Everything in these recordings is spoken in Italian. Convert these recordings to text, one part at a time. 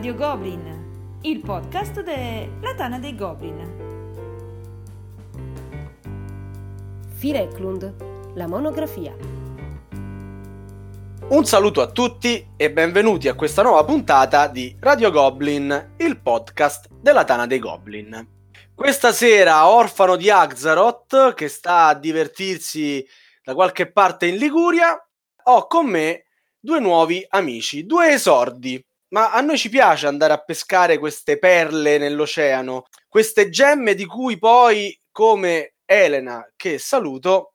Radio Goblin, il podcast della Tana dei Goblin. Phil Eklund, la monografia. Un saluto a tutti e benvenuti a questa nuova puntata di Radio Goblin, il podcast della Tana dei Goblin. Questa sera, orfano di Axaroth, che sta a divertirsi da qualche parte in Liguria, ho con me due nuovi amici, due esordi. Ma a noi ci piace andare a pescare queste perle nell'oceano, queste gemme di cui poi, come Elena che saluto,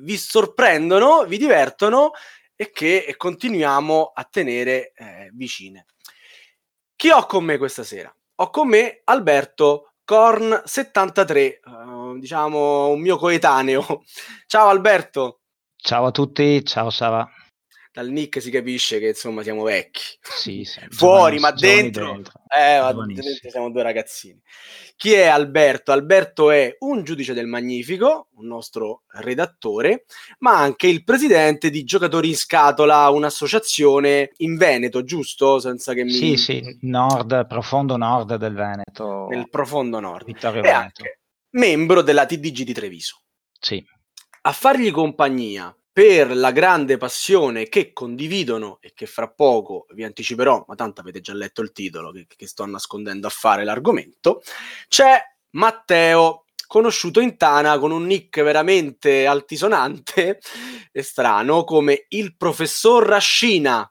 vi sorprendono, vi divertono e che continuiamo a tenere vicine. Chi ho con me questa sera? Ho con me Alberto Corn 73, diciamo un mio coetaneo. Ciao Alberto! Ciao a tutti, ciao Sara. Dal nick si capisce che insomma siamo vecchi, sì, fuori ma dentro. Dentro siamo due ragazzini. Chi è Alberto? Alberto è un giudice del Magnifico, un nostro redattore, ma anche il presidente di Giocatori in Scatola, un'associazione in Veneto, giusto? Senza che mi... Sì, nord, profondo nord del Veneto. Nel profondo nord. Vittorio Veneto. Anche membro della TDG di Treviso. Sì. A fargli compagnia per la grande passione che condividono e che fra poco vi anticiperò, ma tanto avete già letto il titolo che sto nascondendo a fare l'argomento, c'è Matteo, conosciuto in Tana con un nick veramente altisonante e strano come il professor Rascina.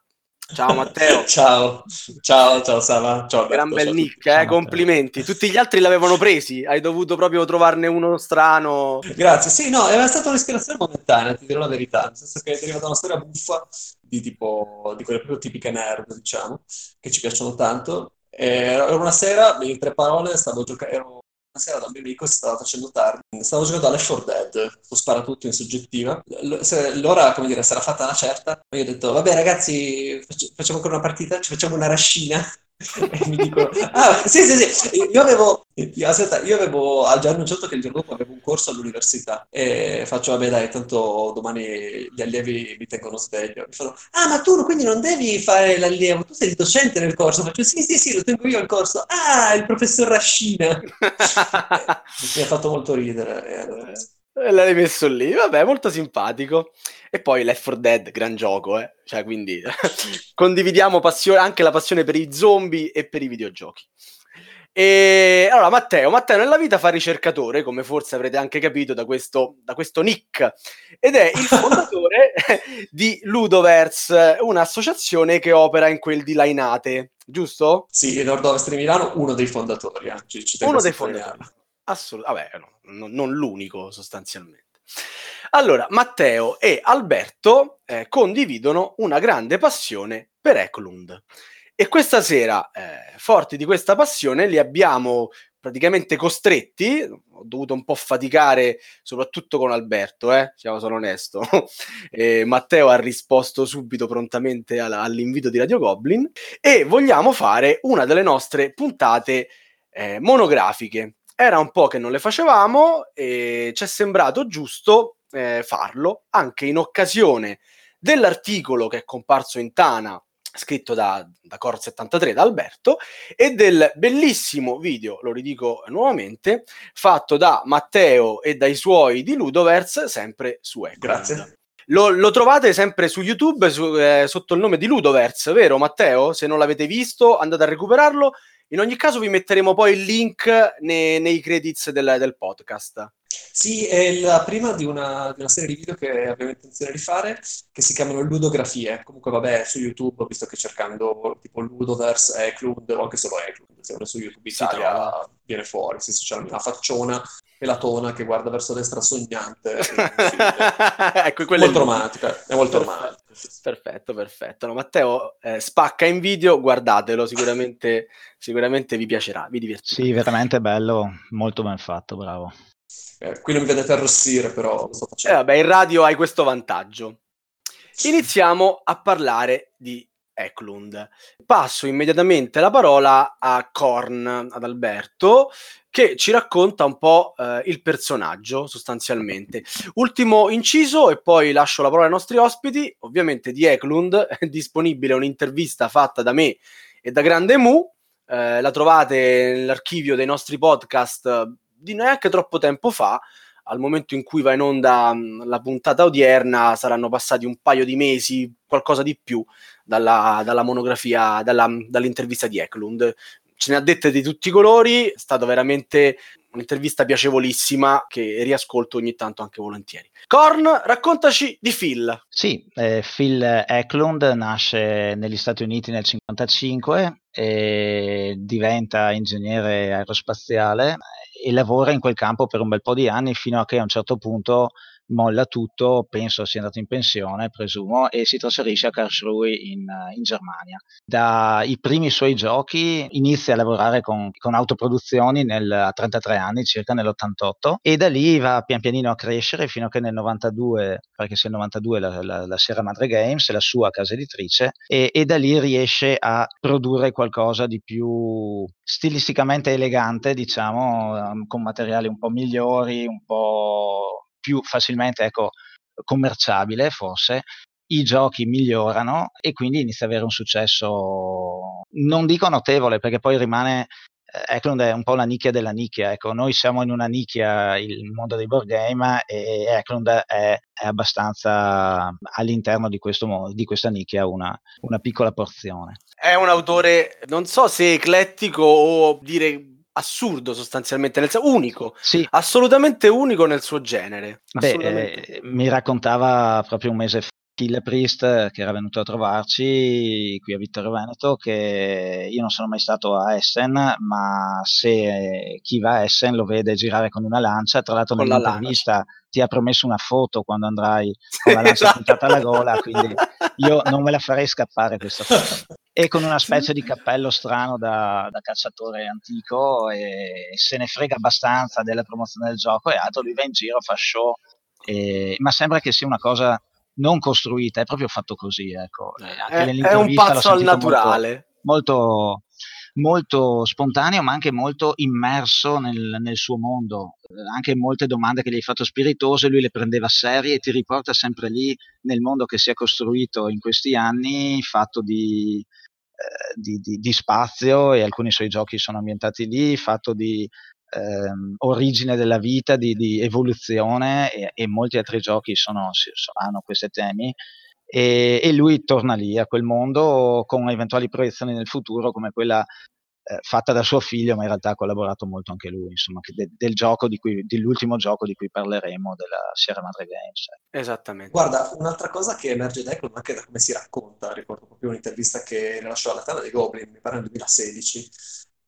Ciao Matteo. Ciao Sara. Ciao, gran Alberto, bel nick, complimenti. Tutti gli altri l'avevano presi, hai dovuto proprio trovarne uno strano. Grazie, sì, no, era stata un'ispirazione momentanea, ti dirò la verità, nel senso che è arrivata una storia buffa di quelle proprio tipiche nerd, diciamo, che ci piacciono tanto. Era una sera, in tre parole, una sera da un mio amico, si stava facendo tardi, stavo giocando a Left 4 Dead, lo sparatutto in soggettiva, l'ora, come dire, si era fatta una certa, io ho detto, vabbè ragazzi, facciamo ancora una partita, ci facciamo una rascina, e mi dicono, ah, sì, io avevo già annunciato che il giorno dopo avevo un corso all'università, e faccio, vabbè dai, tanto domani gli allievi mi tengono sveglio, mi fanno, ah, ma tu quindi non devi fare l'allievo, tu sei il docente nel corso, faccio, sì, lo tengo io il corso, ah, il professor Rascina. Mi ha fatto molto ridere. L'hai messo lì, vabbè, molto simpatico. E poi Left 4 Dead, gran gioco, cioè, quindi condividiamo passione, anche la passione per i zombie e per i videogiochi. E allora Matteo nella vita fa ricercatore, come forse avrete anche capito da questo nick, ed è il fondatore di Ludoverse, un'associazione che opera in quel di Lainate, giusto? Sì, nord-ovest di Milano, uno dei fondatori, uno dei fondatori. Assolutamente, non l'unico sostanzialmente. Allora, Matteo e Alberto condividono una grande passione per Eklund e questa sera, forti di questa passione, li abbiamo praticamente costretti, ho dovuto un po' faticare soprattutto con Alberto, sono onesto, e Matteo ha risposto subito prontamente all'invito di Radio Goblin, e vogliamo fare una delle nostre puntate monografiche. Era un po' che non le facevamo e ci è sembrato giusto farlo anche in occasione dell'articolo che è comparso in Tana, scritto da Cor 73, da Alberto, e del bellissimo video, lo ridico nuovamente, fatto da Matteo e dai suoi di Ludoverse, sempre su Eklund. Grazie. Lo trovate sempre su YouTube sotto il nome di Ludoverse, vero Matteo? Se non l'avete visto andate a recuperarlo. In ogni caso vi metteremo poi il link nei credits del podcast. Sì, è la prima di una serie di video che avevo intenzione di fare, che si chiamano ludografie. Comunque vabbè, su YouTube, visto che cercando tipo Ludoverse, Eklund, o anche solo Eklund, sembra su YouTube Italia, viene fuori, c'è una facciona pelatona che guarda verso destra sognante. Ecco, quella molto romantica, è molto romantica. Perfetto. No, Matteo spacca in video, guardatelo, sicuramente vi piacerà, vi divertirà. Sì, veramente bello, molto ben fatto, bravo. Qui non mi vedete arrossire, però lo sto facendo. Vabbè, in radio hai questo vantaggio. Iniziamo a parlare di Eklund. Passo immediatamente la parola a Corn, ad Alberto, che ci racconta un po' il personaggio sostanzialmente. Ultimo inciso e poi lascio la parola ai nostri ospiti. Ovviamente di Eklund è disponibile un'intervista fatta da me e da Grande Mu, la trovate nell'archivio dei nostri podcast di neanche troppo tempo fa. Al momento in cui va in onda la puntata odierna saranno passati un paio di mesi, qualcosa di più, dalla monografia, dall'intervista di Eklund. Ce ne ha dette di tutti i colori, è stata veramente un'intervista piacevolissima che riascolto ogni tanto anche volentieri. Corn, raccontaci di Phil. Sì, Phil Eklund nasce negli Stati Uniti nel 1955 e diventa ingegnere aerospaziale e lavora in quel campo per un bel po' di anni fino a che a un certo punto molla tutto, penso sia andato in pensione, presumo, e si trasferisce a Karlsruhe in Germania. Dai primi suoi giochi inizia a lavorare con autoproduzioni a 33 anni, circa nell'88, e da lì va pian pianino a crescere fino a che nel 92, perché sia il 92 la Sierra Madre Games è la sua casa editrice, e da lì riesce a produrre qualcosa di più stilisticamente elegante, diciamo, con materiali un po' migliori, un po' più facilmente commerciabile forse. I giochi migliorano e quindi inizia ad avere un successo, non dico notevole, perché poi rimane, Eklund è un po' la nicchia della nicchia, noi siamo in una nicchia, il mondo dei board game, e Eklund è abbastanza all'interno di questa nicchia una piccola porzione. È un autore, non so se eclettico o dire assurdo sostanzialmente, nel senso unico, sì, assolutamente unico nel suo genere. Beh, mi raccontava proprio un mese fa Phil Priest, che era venuto a trovarci qui a Vittorio Veneto, che io non sono mai stato a Essen, ma se chi va a Essen lo vede girare con una lancia, tra l'altro nell'intervista ti ha promesso una foto quando andrai con la lancia puntata alla gola, quindi io non me la farei scappare questa foto. E con una specie di cappello strano da cacciatore antico, e se ne frega abbastanza della promozione del gioco e altro, lui va in giro, fa show, ma sembra che sia una cosa non costruita, è proprio fatto così, anche è un pazzo al naturale, molto, molto spontaneo, ma anche molto immerso nel suo mondo. Anche molte domande che gli hai fatto spiritose lui le prendeva serie e ti riporta sempre lì nel mondo che si è costruito in questi anni, fatto di spazio, e alcuni suoi giochi sono ambientati lì, fatto di origine della vita, di evoluzione, e molti altri giochi hanno questi temi, e lui torna lì a quel mondo con eventuali proiezioni nel futuro, come quella fatta da suo figlio, ma in realtà ha collaborato molto anche lui, insomma, del gioco dell'ultimo gioco di cui parleremo, della Sierra Madre Games. Esattamente. Guarda, un'altra cosa che emerge da Eklund, anche da come si racconta, ricordo proprio un'intervista che ne lasciò alla Tana dei Goblin, mi pare nel 2016,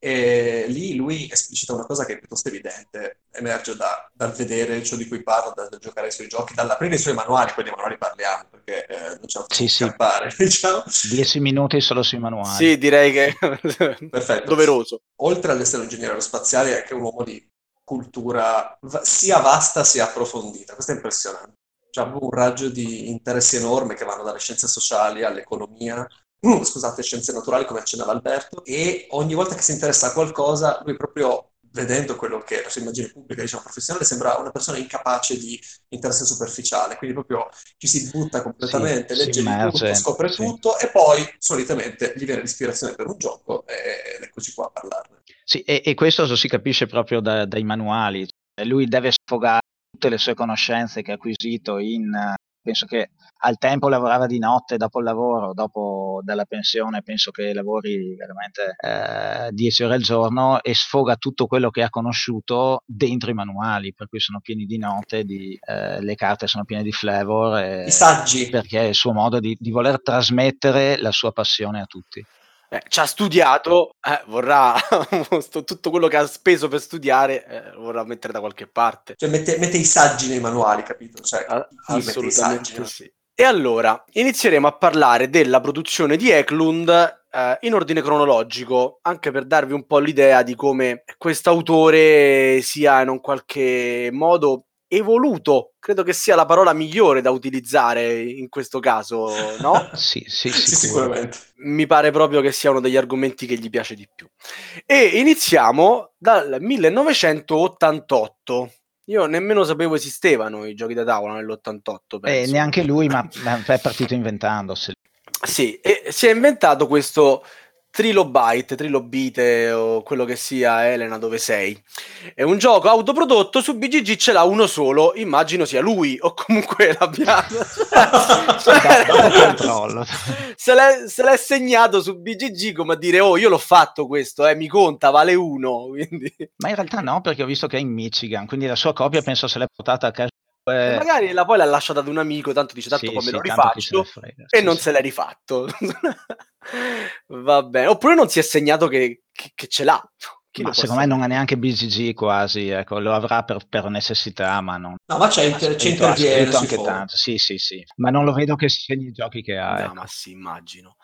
e lì lui esplicita una cosa che è piuttosto evidente, emerge dal vedere ciò di cui parla, dal giocare ai suoi giochi, dall'aprire i suoi manuali, poi dei manuali parliamo, perché non c'è altro da scappare, diciamo. 10 minuti solo sui manuali. Sì, direi che perfetto, doveroso. Oltre ad essere un ingegnere aerospaziale, è anche un uomo di cultura sia vasta sia approfondita, questo è impressionante. C'ha un raggio di interessi enorme che vanno dalle scienze sociali all'economia, scienze naturali, come accennava Alberto, e ogni volta che si interessa a qualcosa, lui proprio vedendo quello che la sua immagine pubblica, diciamo, professionale, sembra una persona incapace di interesse superficiale, quindi proprio ci si butta completamente, legge tutto, scopre tutto, e poi solitamente gli viene l'ispirazione per un gioco ed eccoci qua a parlarne. Sì, e questo si capisce proprio dai manuali, lui deve sfogare tutte le sue conoscenze che ha acquisito penso che al tempo lavorava di notte dopo il lavoro, dopo dalla pensione, penso che lavori veramente 10 ore al giorno, e sfoga tutto quello che ha conosciuto dentro i manuali, per cui sono pieni di note, le carte sono piene di flavor, i saggi, perché è il suo modo di voler trasmettere la sua passione a tutti. Ci ha studiato, vorrà tutto quello che ha speso per studiare, vorrà mettere da qualche parte. Cioè mette i saggi nei manuali, capito? Cioè, assolutamente i saggi, sì. E allora, inizieremo a parlare della produzione di Eklund in ordine cronologico, anche per darvi un po' l'idea di come quest'autore sia in un qualche modo evoluto, credo che sia la parola migliore da utilizzare in questo caso, no? sì, sicuramente. Mi pare proprio che sia uno degli argomenti che gli piace di più. E iniziamo dal 1988. Io nemmeno sapevo esistevano i giochi da tavola nell'88, penso. Neanche lui, ma è partito inventandosi. Sì, e si è inventato questo Trilobite o quello che sia. Elena, dove sei? È un gioco autoprodotto, su BGG ce l'ha uno solo, immagino sia lui, o comunque l'abbia se l'è segnato su BGG, come a dire: oh, io l'ho fatto questo, mi conta, vale uno, quindi. Ma in realtà no, perché ho visto che è in Michigan, quindi la sua copia penso se l'è portata a casa. Magari poi l'ha lasciata ad un amico, tanto dice me lo rifaccio, e non se l'è rifatto. Vabbè, oppure non si è segnato che ce l'ha. Ma secondo me non ha neanche BGG quasi, ecco, lo avrà per necessità, ma non. No, ma c'è scritto anche tanto. Sì, ma non lo vedo che segni i giochi che ha. No, ecco. Ma sì, immagino.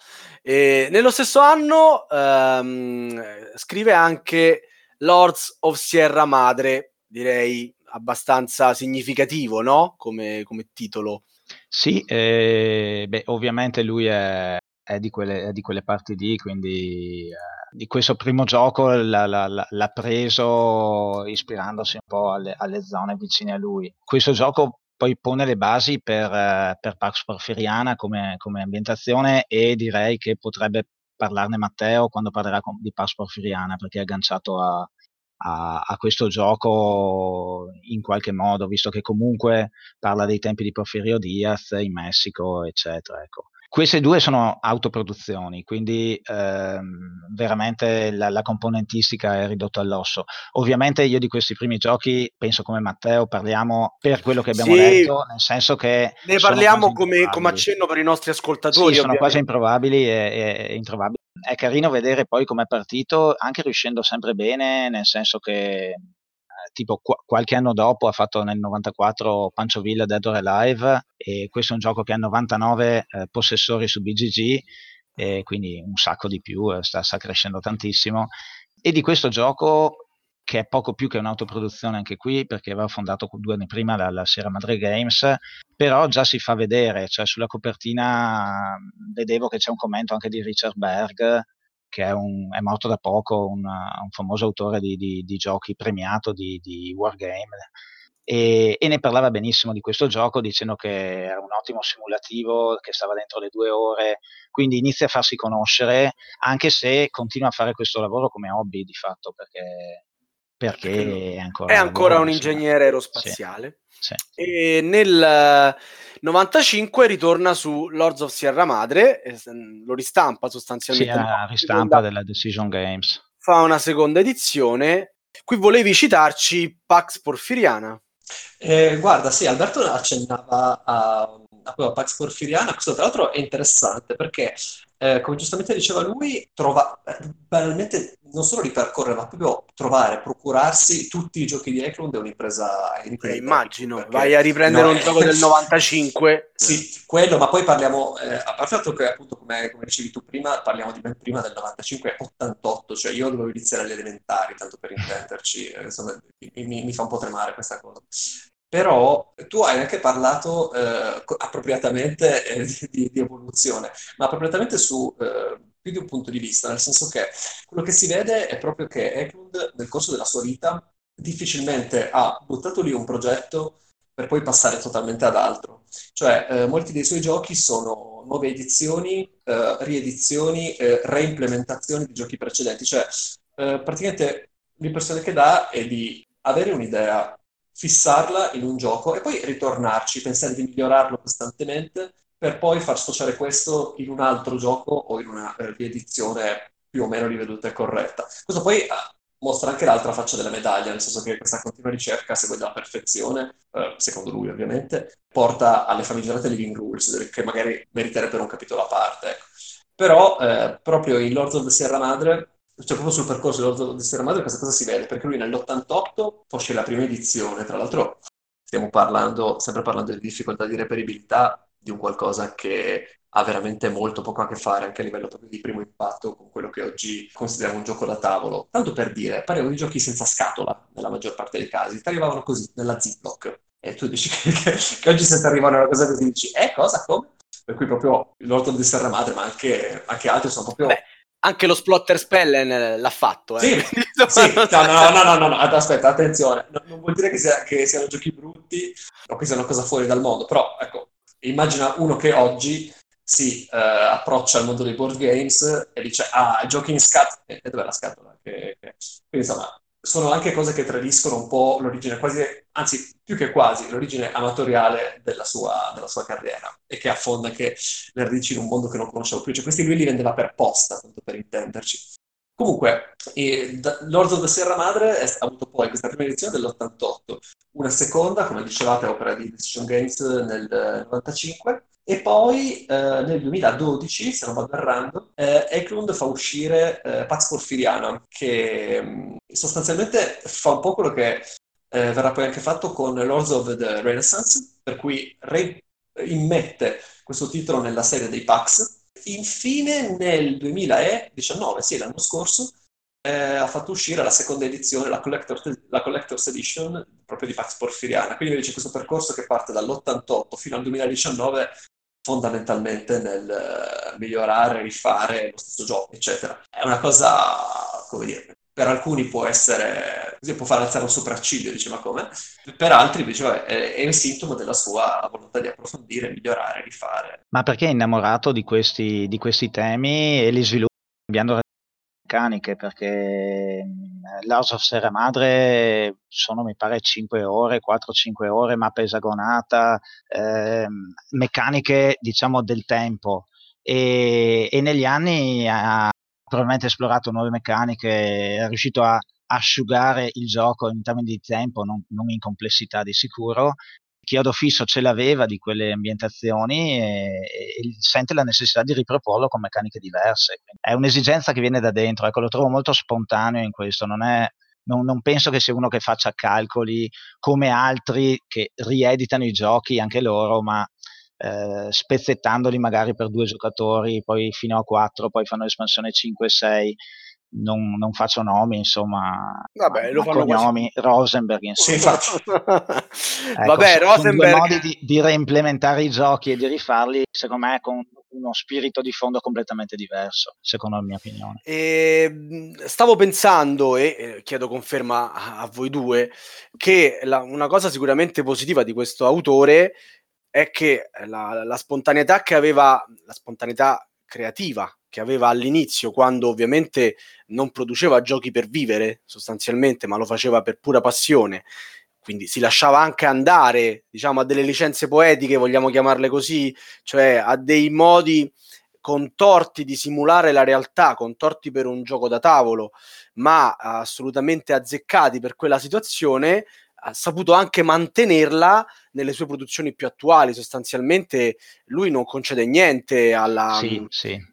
E nello stesso anno scrive anche Lords of Sierra Madre, direi abbastanza significativo, no? Come titolo. Sì, ovviamente lui è di quelle parti lì, quindi di questo primo gioco l'ha preso ispirandosi un po' alle zone vicine a lui. Questo gioco poi pone le basi per Pax Porfiriana come ambientazione, e direi che potrebbe parlarne Matteo quando parlerà di Pax Porfiriana, perché è agganciato a questo gioco in qualche modo, visto che comunque parla dei tempi di Porfirio Diaz in Messico, eccetera, ecco. Queste due sono autoproduzioni, quindi veramente la componentistica è ridotta all'osso. Ovviamente io di questi primi giochi, penso come Matteo, parliamo per quello che abbiamo letto, nel senso che... Ne parliamo come accenno per i nostri ascoltatori. Sì, sono quasi improbabili e introvabili. È carino vedere poi come è partito, anche riuscendo sempre bene, nel senso che tipo qualche anno dopo ha fatto nel 94 Panciovilla Dead or Alive, e questo è un gioco che ha 99 possessori su BGG, quindi un sacco di più, sta crescendo tantissimo. E di questo gioco, che è poco più che un'autoproduzione anche qui, perché aveva fondato 2 anni prima la Sierra Madre Games, però già si fa vedere, cioè sulla copertina vedevo che c'è un commento anche di Richard Berg, che è morto da poco, un famoso autore di giochi, premiato di Wargame, e ne parlava benissimo di questo gioco, dicendo che era un ottimo simulativo, che stava dentro le 2 ore, quindi inizia a farsi conoscere, anche se continua a fare questo lavoro come hobby di fatto, perché è ancora un ingegnere aerospaziale. Sì. E nel 95 ritorna su Lords of Sierra Madre, lo ristampa sostanzialmente. Sì, la ristampa della Decision Games. Fa una seconda edizione. Qui volevi citarci Pax Porfiriana. Guarda, sì, Alberto accennava a Pax Porfiriana. Questo tra l'altro è interessante perché, come giustamente diceva lui, trova banalmente non solo ripercorrere, ma proprio procurarsi tutti i giochi di Eklund è un'impresa incredibile. Immagino, perché vai a riprendere un gioco del 95. Sì, quello, ma poi parliamo, a parte il fatto che appunto, come dicevi tu prima, parliamo di ben prima del 95-88, cioè io dovevo iniziare alle elementari, tanto per intenderci, insomma, mi fa un po' tremare questa cosa. Però tu hai anche parlato appropriatamente di evoluzione, ma appropriatamente su più di un punto di vista, nel senso che quello che si vede è proprio che Eklund nel corso della sua vita difficilmente ha buttato lì un progetto per poi passare totalmente ad altro. Cioè molti dei suoi giochi sono nuove edizioni, riedizioni, reimplementazioni di giochi precedenti. Cioè praticamente l'impressione che dà è di avere un'idea, fissarla in un gioco e poi ritornarci, pensare di migliorarlo costantemente per poi far sfociare questo in un altro gioco o in una riedizione più o meno riveduta e corretta. Questo poi mostra anche l'altra faccia della medaglia, nel senso che questa continua ricerca, se vuoi, della perfezione, secondo lui ovviamente, porta alle famigerate living rules, che magari meriterebbe un capitolo a parte. Ecco. Però proprio in Lords of the Sierra Madre, cioè proprio sul percorso dell'Orto di Sierra Madre, questa cosa si vede, perché lui nell'88 fece la prima edizione, tra l'altro stiamo sempre parlando di difficoltà di reperibilità, di un qualcosa che ha veramente molto poco a che fare, anche a livello proprio di primo impatto, con quello che oggi consideriamo un gioco da tavolo. Tanto per dire, parliamo di giochi senza scatola, nella maggior parte dei casi, arrivavano così, nella Ziploc, e tu dici che oggi se ti arrivano una cosa così dici cosa, come? Per cui proprio il Lord of Sierra Madre, ma anche altri sono proprio... Beh, anche lo Splotter Spellen l'ha fatto, eh? Sì, sì. No, aspetta, attenzione, non vuol dire che siano giochi brutti o che siano cosa fuori dal mondo, però ecco, immagina uno che oggi si approccia al mondo dei board games e dice, giochi in scatola, e dov'è la scatola? Quindi insomma, sono anche cose che tradiscono un po' l'origine quasi, anzi più che quasi, l'origine amatoriale della sua carriera, e che affonda anche le radici in un mondo che non conoscevo più. Cioè questi lui li vendeva per posta, tanto per intenderci. Comunque, Lords of the Sierra Madre ha avuto poi questa prima edizione dell'88, una seconda, come dicevate, opera di Decision Games nel 95, e poi nel 2012, se non vado errando, Eklund fa uscire Pax Porfiriana, che sostanzialmente fa un po' quello che verrà poi anche fatto con Lords of the Renaissance, per cui immette questo titolo nella serie dei Pax. Infine nel 2019, sì, l'anno scorso, ha fatto uscire la seconda edizione, la Collector's Edition, proprio di Pax Porfiriana. Quindi invece questo percorso che parte dall'88 fino al 2019 fondamentalmente nel migliorare, rifare lo stesso gioco, eccetera. È una cosa, come dire, per alcuni può essere, così può far alzare un sopracciglio, dice, ma come? Per altri invece è un sintomo della sua volontà di approfondire, migliorare, rifare. Ma perché è innamorato di questi temi e li sviluppa cambiando meccaniche? Perché Lords of Sierra Madre sono, mi pare, 4-5 ore, mappa esagonata, meccaniche, diciamo, del tempo. E negli anni ha probabilmente esplorato nuove meccaniche, è riuscito a asciugare il gioco in termini di tempo, non in complessità di sicuro. Chiodo fisso ce l'aveva di quelle ambientazioni e sente la necessità di riproporlo con meccaniche diverse. Quindi è un'esigenza che viene da dentro, ecco, lo trovo molto spontaneo in questo, non penso che sia uno che faccia calcoli come altri che rieditano i giochi anche loro, ma spezzettandoli magari per 2 giocatori, poi fino a 4, poi fanno l'espansione 5 e 6. Non faccio nomi, insomma. Vabbè, lo fanno cognomi, quasi... Rosenberg, insomma. Ecco, vabbè, Rosenberg. Sono modi di reimplementare i giochi e di rifarli, secondo me, con uno spirito di fondo completamente diverso, secondo la mia opinione. Stavo pensando, e chiedo conferma a voi due, che una cosa sicuramente positiva di questo autore è che la spontaneità che aveva, la spontaneità creativa che aveva all'inizio, quando ovviamente non produceva giochi per vivere sostanzialmente, ma lo faceva per pura passione, quindi si lasciava anche andare, diciamo, a delle licenze poetiche, vogliamo chiamarle così, cioè a dei modi contorti di simulare la realtà, contorti per un gioco da tavolo, ma assolutamente azzeccati per quella situazione. Ha saputo anche mantenerla nelle sue produzioni più attuali, sostanzialmente lui non concede niente alla... Sì.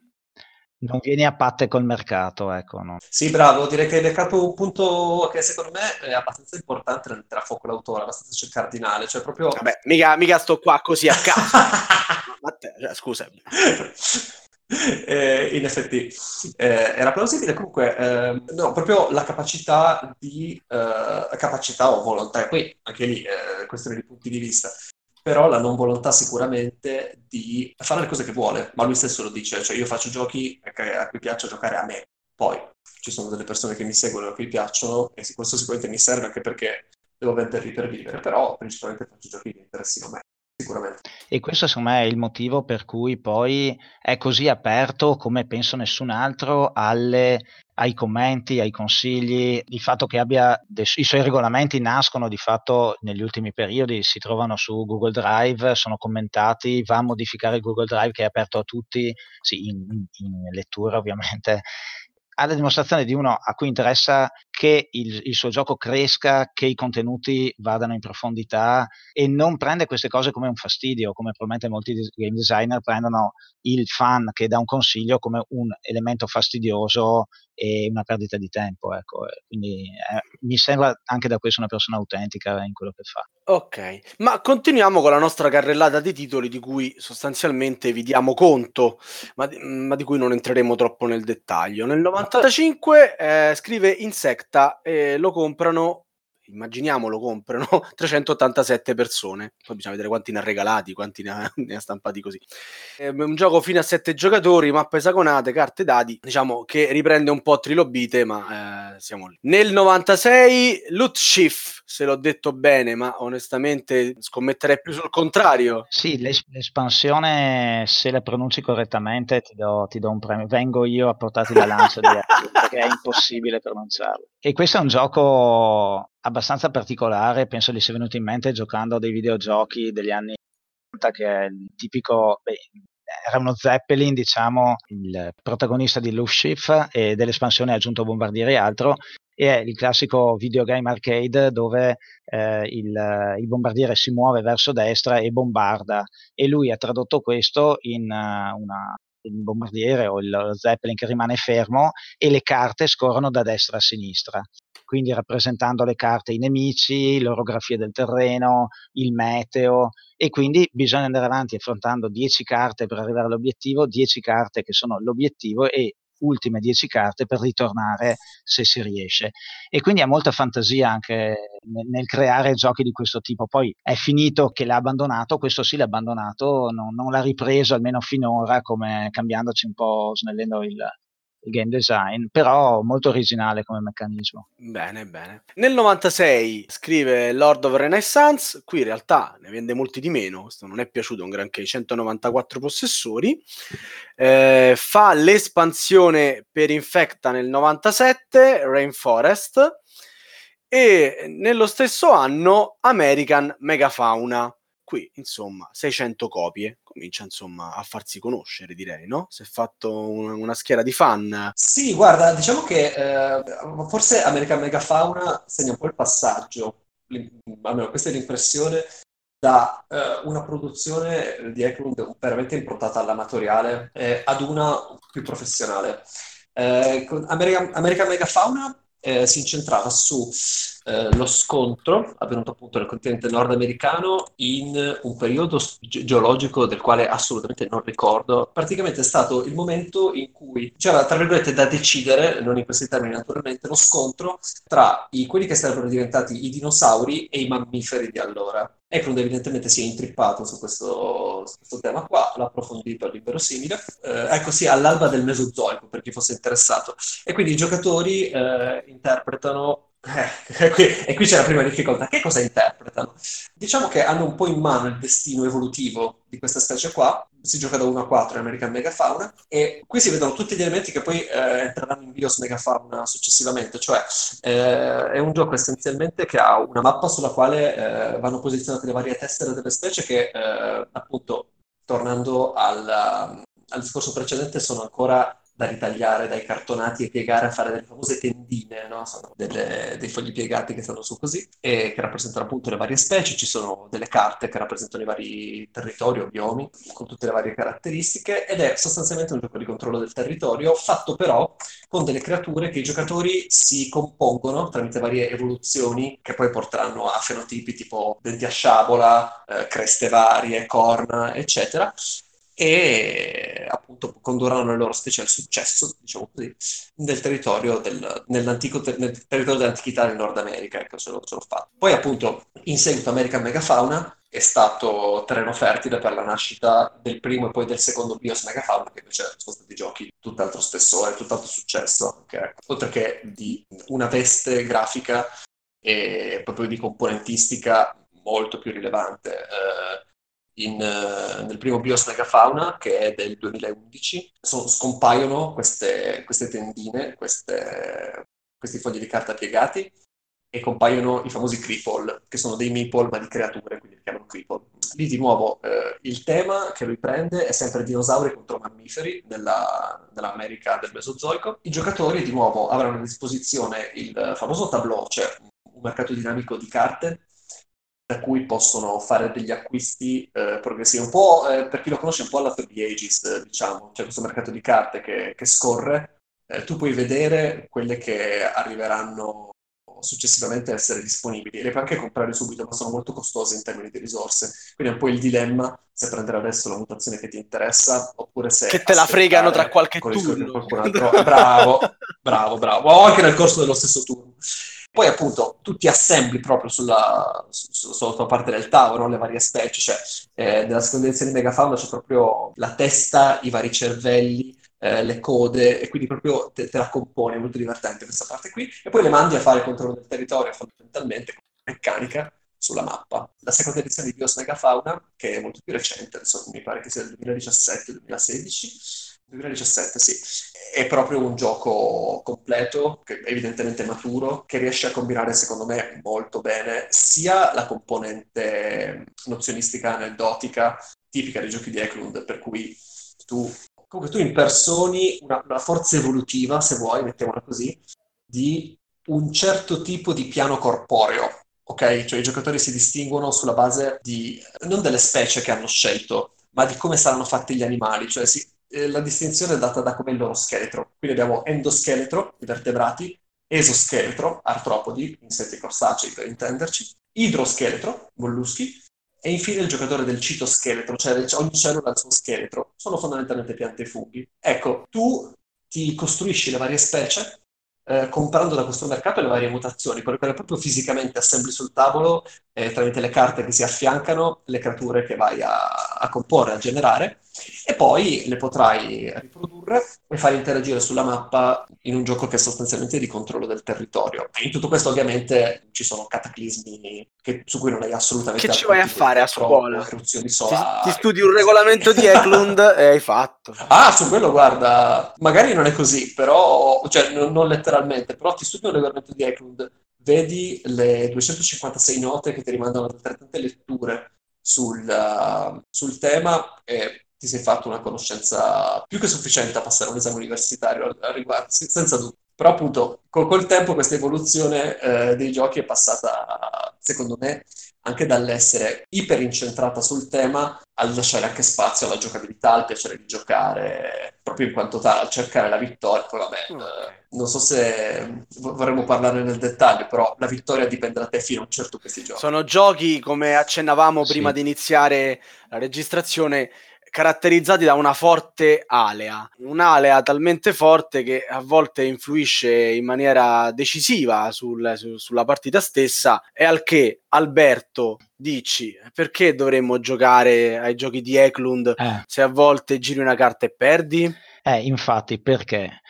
Non vieni a patte col mercato, ecco, no? Sì, bravo, direi che hai beccato un punto che secondo me è abbastanza importante nel mettere a fuoco l'autore, abbastanza cardinale, cioè proprio... Vabbè, mica sto qua così a caso. Matteo, scusa. In effetti era plausibile, comunque no, proprio la capacità di capacità o volontà, qui anche lì questione di punti di vista, però la non volontà sicuramente di fare le cose che vuole, ma lui stesso lo dice, cioè io faccio giochi a cui piace giocare a me, poi ci sono delle persone che mi seguono e che mi piacciono e questo sicuramente mi serve anche perché devo venderli per vivere, però principalmente faccio giochi che interessino a me, sicuramente. E questo secondo me è il motivo per cui poi è così aperto, come penso nessun altro, ai commenti, ai consigli, il fatto che abbia i suoi regolamenti nascono di fatto negli ultimi periodi, si trovano su Google Drive, sono commentati, va a modificare il Google Drive che è aperto a tutti, sì, in lettura ovviamente, alla dimostrazione di uno a cui interessa che il suo gioco cresca, che i contenuti vadano in profondità e non prende queste cose come un fastidio, come probabilmente molti game designer prendono il fan che dà un consiglio come un elemento fastidioso e una perdita di tempo, ecco. Quindi mi sembra anche da questo una persona autentica in quello che fa. Ok, ma continuiamo con la nostra carrellata di titoli di cui sostanzialmente vi diamo conto, ma di cui non entreremo troppo nel dettaglio. Nel 95 scrive Insecta e lo comprano immaginiamolo, comprano 387 persone, poi bisogna vedere quanti ne ha regalati, quanti ne ha stampati così. È un gioco fino a 7 giocatori, mappe esagonate, carte dadi, diciamo che riprende un po' Trilobite, ma siamo lì. Nel 96 Lutschiff, se l'ho detto bene, ma onestamente scommetterei più sul contrario. Sì, l'espansione, se la pronunci correttamente ti do un premio, vengo io a portarti la lancia di Apple, perché è impossibile pronunciarlo. E questo è un gioco abbastanza particolare, penso gli sia venuto in mente giocando a dei videogiochi degli anni 80, che è il tipico, era uno Zeppelin, diciamo, il protagonista di Luftschiffe e dell'espansione ha aggiunto bombardieri e altro, e è il classico videogame arcade dove il bombardiere si muove verso destra e bombarda, e lui ha tradotto questo in il bombardiere o il Zeppelin che rimane fermo e le carte scorrono da destra a sinistra, quindi rappresentando le carte i nemici, l'orografia del terreno, il meteo, e quindi bisogna andare avanti affrontando 10 carte per arrivare all'obiettivo, 10 carte che sono l'obiettivo e ultime 10 carte per ritornare se si riesce, e quindi ha molta fantasia anche nel creare giochi di questo tipo. Poi è finito che l'ha abbandonato, questo sì l'ha abbandonato, non l'ha ripreso almeno finora, come cambiandoci un po', snellendo il game design, però molto originale come meccanismo. Bene. Nel 96 scrive Lord of Renaissance, qui in realtà ne vende molti di meno, questo non è piaciuto un granché, 194 possessori, fa l'espansione per Insecta nel 97, Rainforest, e nello stesso anno American Megafauna. Qui, insomma, 600 copie, comincia insomma a farsi conoscere, direi, no? Si è fatto una schiera di fan. Sì, guarda, diciamo che forse American Megafauna segna un po' il passaggio, almeno questa è l'impressione, da una produzione di Eklund veramente improntata all'amatoriale ad una più professionale. American Megafauna si incentrava su lo scontro avvenuto appunto nel continente nordamericano in un periodo geologico del quale assolutamente non ricordo. Praticamente è stato il momento in cui c'era, tra virgolette, da decidere, non in questi termini naturalmente, lo scontro tra quelli che sarebbero diventati i dinosauri e i mammiferi di allora. Eklund evidentemente si è intrippato su questo tema qua, l'ha approfondito all'inverosimile. Ecco, sì, all'alba del Mesozoico, per chi fosse interessato. E quindi i giocatori interpretano... E qui c'è la prima difficoltà. Che cosa interpretano? Diciamo che hanno un po' in mano il destino evolutivo di questa specie qua. Si gioca da 1 a 4 in American Megafauna, e qui si vedono tutti gli elementi che poi entreranno in Bios Megafauna successivamente. Cioè è un gioco essenzialmente che ha una mappa sulla quale vanno posizionate le varie tessere delle specie che appunto, tornando al discorso precedente, sono ancora da ritagliare dai cartonati e piegare a fare delle famose tendine, no? Sono dei fogli piegati che stanno su così e che rappresentano appunto le varie specie. Ci sono delle carte che rappresentano i vari territori o biomi con tutte le varie caratteristiche, ed è sostanzialmente un gioco di controllo del territorio fatto però con delle creature che i giocatori si compongono tramite varie evoluzioni che poi porteranno a fenotipi tipo denti a sciabola, creste varie, corna, eccetera, e appunto condurranno le loro specie al successo, diciamo così, nel territorio dell'antichità del Nord America. Ecco, ce l'ho fatto. Poi appunto in seguito American Megafauna è stato terreno fertile per la nascita del primo e poi del secondo Bios Megafauna, che invece sono stati giochi tutt'altro spessore, tutt'altro successo, okay? Oltre che di una veste grafica e proprio di componentistica molto più rilevante. Nel primo Bios Megafauna, che è del 2011, scompaiono queste tendine, questi fogli di carta piegati, e compaiono i famosi creeple, che sono dei meeple ma di creature, quindi li chiamano creeple. Lì di nuovo il tema che lui prende è sempre dinosauri contro mammiferi dell'America del Mesozoico. I giocatori di nuovo avranno a disposizione il famoso tableau, cioè un mercato dinamico di carte, da cui possono fare degli acquisti progressivi, un po' per chi lo conosce un po' alla Through the Ages, diciamo, c'è questo mercato di carte che scorre, tu puoi vedere quelle che arriveranno successivamente a essere disponibili, le puoi anche comprare subito, ma sono molto costose in termini di risorse, quindi è un po' il dilemma se prendere adesso la mutazione che ti interessa oppure se... Che te la fregano tra qualche turno. Bravo, bravo, bravo, o anche nel corso dello stesso turno. Poi appunto tutti assembli proprio sulla parte del tavolo, le varie specie, cioè nella seconda edizione di Megafauna c'è proprio la testa, i vari cervelli, le code, e quindi proprio te la compone, è molto divertente questa parte qui, e poi le mandi a fare il controllo del territorio fondamentalmente con la meccanica sulla mappa. La seconda edizione di Bios Megafauna, che è molto più recente, adesso mi pare che sia del 2017, sì, è proprio un gioco completo, che è evidentemente maturo, che riesce a combinare secondo me molto bene sia la componente nozionistica aneddotica tipica dei giochi di Eklund, per cui tu impersoni una forza evolutiva, se vuoi, mettiamola così, di un certo tipo di piano corporeo, ok? Cioè i giocatori si distinguono sulla base di, non delle specie che hanno scelto, ma di come saranno fatti gli animali, cioè la distinzione è data da come il loro scheletro. Quindi abbiamo endoscheletro, i vertebrati, esoscheletro, artropodi, insetti corsacei per intenderci, idroscheletro, molluschi, e infine il giocatore del citoscheletro, cioè ogni cellula ha il suo scheletro, sono fondamentalmente piante e funghi. Ecco, tu ti costruisci le varie specie comprando da questo mercato le varie mutazioni, perché proprio fisicamente assembli sul tavolo tramite le carte che si affiancano le creature che vai a comporre, a generare, e poi le potrai riprodurre e far interagire sulla mappa in un gioco che è sostanzialmente di controllo del territorio. E in tutto questo ovviamente ci sono cataclismi su cui non hai assolutamente... Che ci vai a fare a scuola? Ti studi un regolamento di Eklund e hai fatto. Ah, su quello guarda, magari non è così, però cioè non letteralmente, però ti studi un regolamento di Eklund, vedi le 256 note che ti rimandano da tante letture sul tema e ti sei fatto una conoscenza più che sufficiente a passare un esame universitario al riguardo, senza dubbio. Però appunto col tempo questa evoluzione dei giochi è passata, secondo me, anche dall'essere iperincentrata sul tema al lasciare anche spazio alla giocabilità, al piacere di giocare, proprio in quanto tale, al cercare la vittoria. Poi vabbè, non so se vorremmo parlarne nel dettaglio, però la vittoria dipende da te fino a un certo questi giochi. Sono giochi, come accennavamo prima di iniziare la registrazione, caratterizzati da una forte alea, un'alea talmente forte che a volte influisce in maniera decisiva sulla partita stessa, e al che Alberto dici: perché dovremmo giocare ai giochi di Eklund se a volte giri una carta e perdi? Infatti perché?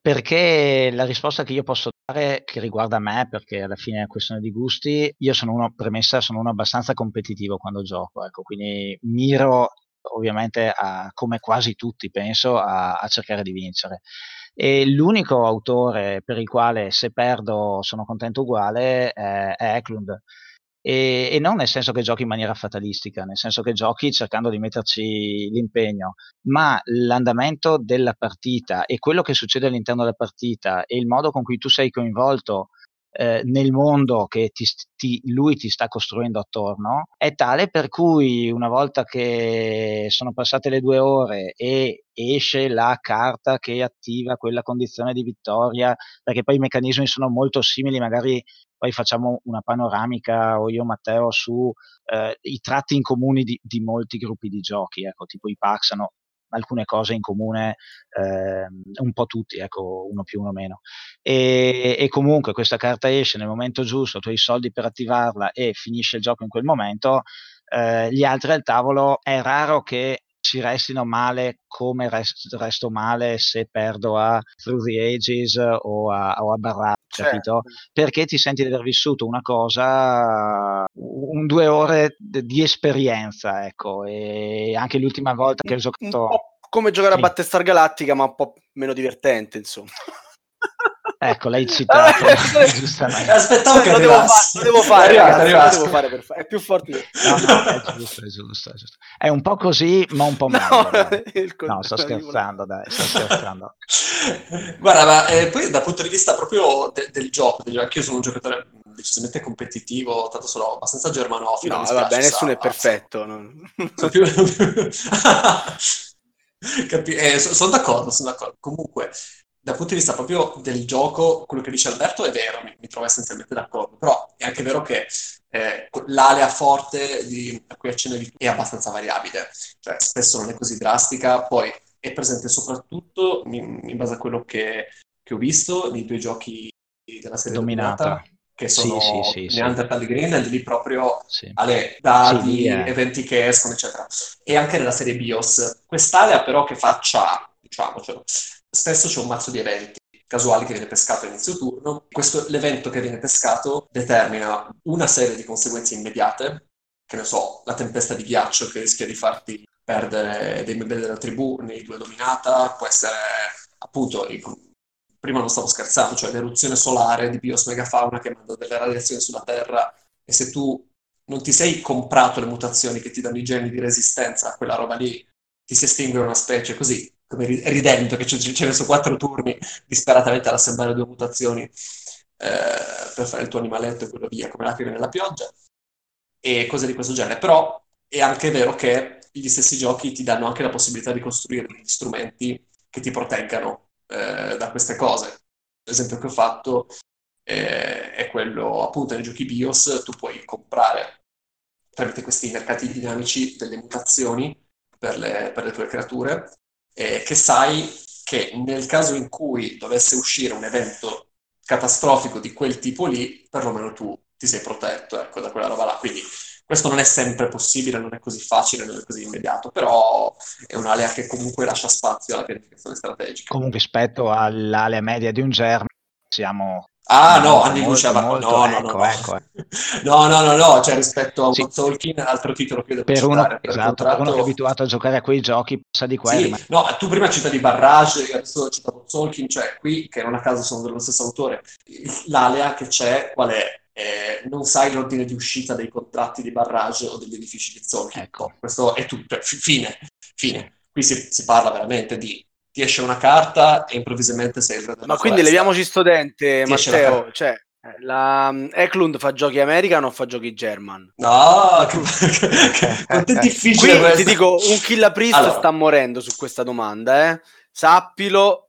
Perché la risposta che io posso dare, che riguarda me, perché alla fine è una questione di gusti, io sono uno abbastanza competitivo quando gioco, ecco, quindi miro ovviamente come quasi tutti penso a cercare di vincere, e l'unico autore per il quale se perdo sono contento uguale è Eklund, e non nel senso che giochi in maniera fatalistica, nel senso che giochi cercando di metterci l'impegno, ma l'andamento della partita e quello che succede all'interno della partita e il modo con cui tu sei coinvolto nel mondo che lui ti sta costruendo attorno è tale per cui, una volta che sono passate le 2 ore e esce la carta che attiva quella condizione di vittoria, perché poi i meccanismi sono molto simili, magari poi facciamo una panoramica o io Matteo su i tratti in comune di molti gruppi di giochi, ecco, tipo i Pax hanno alcune cose in comune, un po' tutti, ecco, uno più uno meno, e comunque questa carta esce nel momento giusto, tu hai i soldi per attivarla e finisce il gioco in quel momento. Gli altri al tavolo è raro che ci restino male come resto male se perdo a Through the Ages o a Barrage, capito? Perché ti senti di aver vissuto una cosa, 2 ore di esperienza, ecco, e anche l'ultima volta che ho giocato... Un po' come giocare a Battlestar Galactica, ma un po' meno divertente, insomma. Ecco, l'hai citato. Giustamente. Aspettavo che lo devo fare, è più forte. No, è giusto. È un po' così, ma un po' meno. No, sto scherzando. Guarda, ma poi dal punto di vista proprio del gioco, anche io sono un giocatore decisamente competitivo, tanto sono abbastanza germanofilo. No, vabbè, nessuno è perfetto. Sono più... Sono d'accordo. Comunque, dal punto di vista proprio del gioco, quello che dice Alberto è vero, mi trovo essenzialmente d'accordo, però è anche vero che l'alea forte a cui accennavi è abbastanza variabile, cioè spesso non è così drastica, poi è presente soprattutto in base a quello che ho visto nei 2 giochi della serie dominata, che sono Neanderthal di Greenland, lì proprio alle dadi, eventi che escono, eccetera. E anche nella serie Bios. Quest'area però che faccia, diciamocelo, spesso c'è un mazzo di eventi casuali che viene pescato all'inizio turno. L'evento che viene pescato determina una serie di conseguenze immediate, che ne so, la tempesta di ghiaccio che rischia di farti perdere dei membri della tribù nei due dominata, può essere appunto, prima non stavo scherzando, cioè l'eruzione solare di Bios Megafauna che manda delle radiazioni sulla Terra, e se tu non ti sei comprato le mutazioni che ti danno i geni di resistenza a quella roba lì, ti si estingue una specie così, come ridendo che ce ne sono 4 turni disperatamente ad assemblare 2 mutazioni per fare il tuo animaletto e quello via, come la pioggia nella pioggia, e cose di questo genere. Però è anche vero che gli stessi giochi ti danno anche la possibilità di costruire degli strumenti che ti proteggano da queste cose. L'esempio che ho fatto è quello, appunto, nei giochi BIOS tu puoi comprare tramite questi mercati dinamici delle mutazioni per le tue creature, che sai che nel caso in cui dovesse uscire un evento catastrofico di quel tipo lì, perlomeno tu ti sei protetto, ecco, da quella roba là. Quindi questo non è sempre possibile, non è così facile, non è così immediato, però è un'alea che comunque lascia spazio alla pianificazione strategica. Comunque rispetto all'alea media di un germe siamo... Ah no, anni luce avanti. No, cioè rispetto a un Solkin, altro titolo che devo citare. Per uno che è abituato a giocare a quei giochi, sa di quelli. Sì. Ma... No, tu prima citavi Barrage, adesso citavo Solkin, cioè qui, che non a caso sono dello stesso autore, l'alea che c'è, qual è? Non sai l'ordine di uscita dei contratti di Barrage o degli edifici di Solkin. Ecco. Questo è tutto, fine. Qui si parla veramente di... ti esce una carta e improvvisamente sei il re della foresta. Ma quindi leviamoci sto dente, Matteo, cioè Eklund fa giochi American o fa giochi German? No, quanto è difficile qui, questo. Ti dico, un Killa Priest sta morendo su questa domanda, sappilo.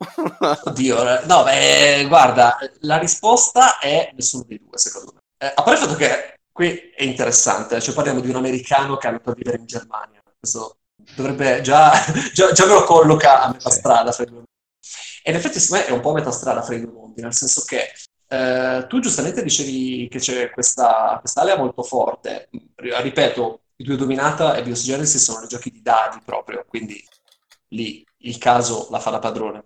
Oddio, no, beh, guarda, la risposta è nessuno dei due, secondo me. A parte il fatto che qui è interessante, cioè parliamo di un americano che ha andato a vivere in Germania, questo dovrebbe già me lo colloca a metà strada fra i due mondi. E in effetti secondo me è un po' a metà strada fra i due mondi, nel senso che tu giustamente dicevi che c'è questa alea molto forte. Ripeto, i 2 dominata e Bios Genesis sono dei giochi di dadi proprio, quindi lì il caso la fa da padrone,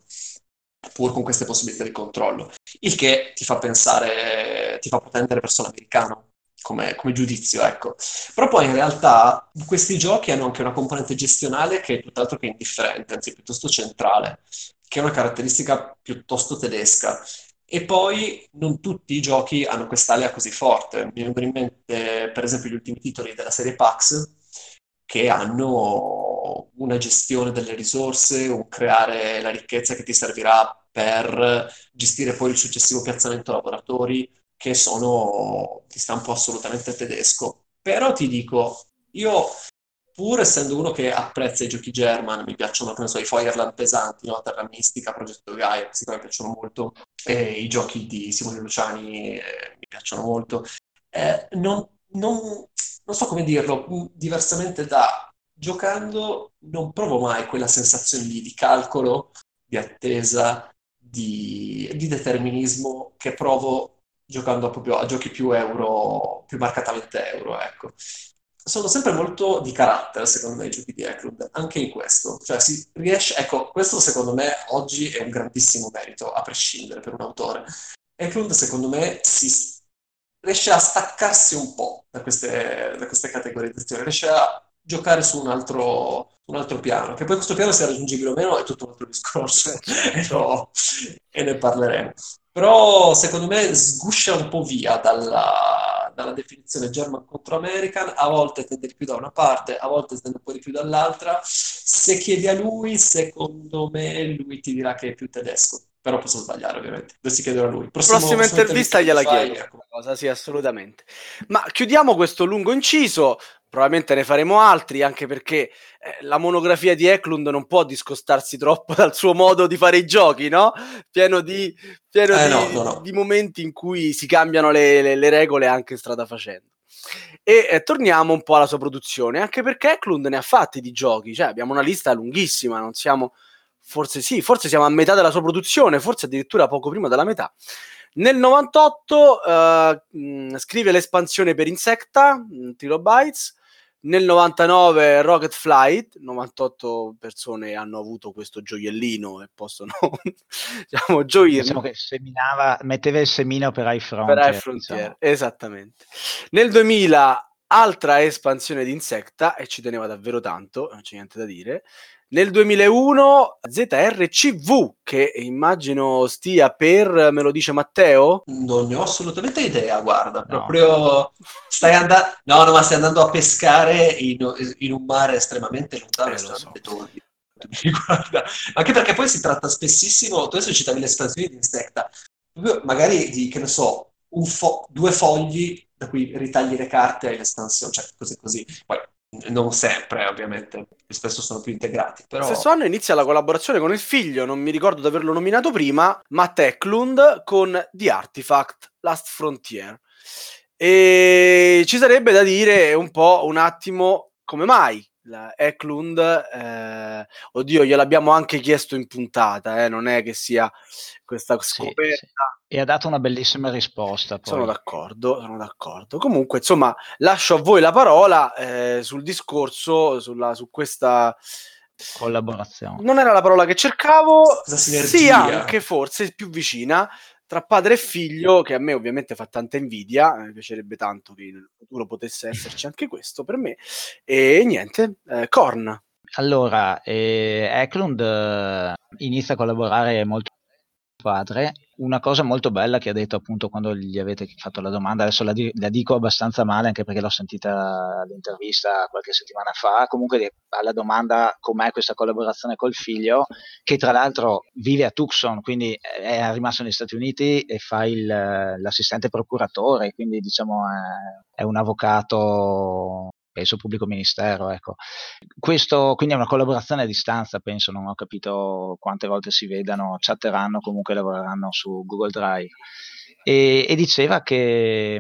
pur con queste possibilità di controllo, il che ti fa pensare, ti fa pretendere persone americano come giudizio, ecco. Però poi in realtà questi giochi hanno anche una componente gestionale che è tutt'altro che indifferente, anzi piuttosto centrale, che è una caratteristica piuttosto tedesca. E poi non tutti i giochi hanno quest'alea così forte. Mi vengono in mente per esempio gli ultimi titoli della serie Pax, che hanno una gestione delle risorse, un creare la ricchezza che ti servirà per gestire poi il successivo piazzamento lavoratori, che sono di stampo assolutamente tedesco. Però ti dico, io pur essendo uno che apprezza i giochi German, mi piacciono, come so, i Feuerland pesanti, no? Terra Mistica, Progetto Gaia, mi piacciono molto, i giochi di Simone Luciani mi piacciono molto, non so come dirlo, diversamente da giocando non provo mai quella sensazione lì di calcolo, di attesa, di determinismo che provo giocando proprio a giochi più euro, più marcatamente euro, ecco. Sono sempre molto di carattere, secondo me, i giochi di Eklund, anche in questo. Cioè, si riesce... Ecco, questo secondo me oggi è un grandissimo merito, a prescindere, per un autore. Eklund, secondo me, riesce a staccarsi un po' da queste categorizzazioni, riesce a giocare su un altro piano, che poi questo piano sia raggiungibile o meno è tutto un altro discorso, e ne parleremo. Però secondo me sguscia un po' via dalla definizione German contro American, a volte tende di più da una parte, a volte tende un po' di più dall'altra. Se chiedi a lui, secondo me lui ti dirà che è più tedesco, però posso sbagliare ovviamente, dovresti chiedere a lui. Prossima intervista gliela chiedo, ecco. Cosa, sì, assolutamente. Ma chiudiamo questo lungo inciso, probabilmente ne faremo altri, anche perché la monografia di Eklund non può discostarsi troppo dal suo modo di fare i giochi, no? Pieno di momenti in cui si cambiano le regole anche strada facendo. E torniamo un po' alla sua produzione, anche perché Eklund ne ha fatti di giochi, cioè abbiamo una lista lunghissima, non siamo... Forse siamo a metà della sua produzione, forse addirittura poco prima della metà. Nel 98 scrive l'espansione per Insecta, Trilobites. Nel 99 Rocket Flight, 98 persone hanno avuto questo gioiellino e possono diciamo gioirne. Diciamo che seminava, metteva il semino per High Frontier. Per High Frontier, diciamo. Esattamente. Nel 2000 altra espansione di Insecta, e ci teneva davvero tanto, non c'è niente da dire. Nel 2001 ZRCV, che immagino stia per, me lo dice Matteo? Non ne ho assolutamente idea, guarda, no. Proprio stai andando, no, ma stai andando a pescare in un mare estremamente lontano, estremamente torbido. Guarda, anche perché poi si tratta spessissimo, tu adesso citavi le espansioni di Insecta, magari di, che ne so, due fogli da cui ritagli le carte e l'espansione, cioè cose così. Poi non sempre, ovviamente, spesso sono più integrati. Però... Stesso anno inizia la collaborazione con il figlio, non mi ricordo di averlo nominato prima, Matt Eklund, con The Artifact, Last Frontier. E ci sarebbe da dire un po', un attimo, come mai la Eklund, oddio, gliel'abbiamo anche chiesto in puntata, non è che sia questa scoperta... Sì, sì. E ha dato una bellissima risposta. Poi. Sono d'accordo. Comunque, insomma, lascio a voi la parola sul discorso, su questa... collaborazione. Non era la parola che cercavo, sì, anche forse più vicina, tra padre e figlio, che a me ovviamente fa tanta invidia, mi piacerebbe tanto che nel futuro potesse esserci anche questo per me, e niente, Corn. Allora, Eklund inizia a collaborare molto padre. Una cosa molto bella che ha detto appunto quando gli avete fatto la domanda, adesso la dico abbastanza male anche perché l'ho sentita l'intervista qualche settimana fa, comunque alla domanda com'è questa collaborazione col figlio, che tra l'altro vive a Tucson, quindi è rimasto negli Stati Uniti e fa l'assistente procuratore, quindi diciamo è un avvocato... penso pubblico ministero, ecco. Questo quindi è una collaborazione a distanza, penso, non ho capito quante volte si vedano, chatteranno, comunque lavoreranno su Google Drive. E diceva che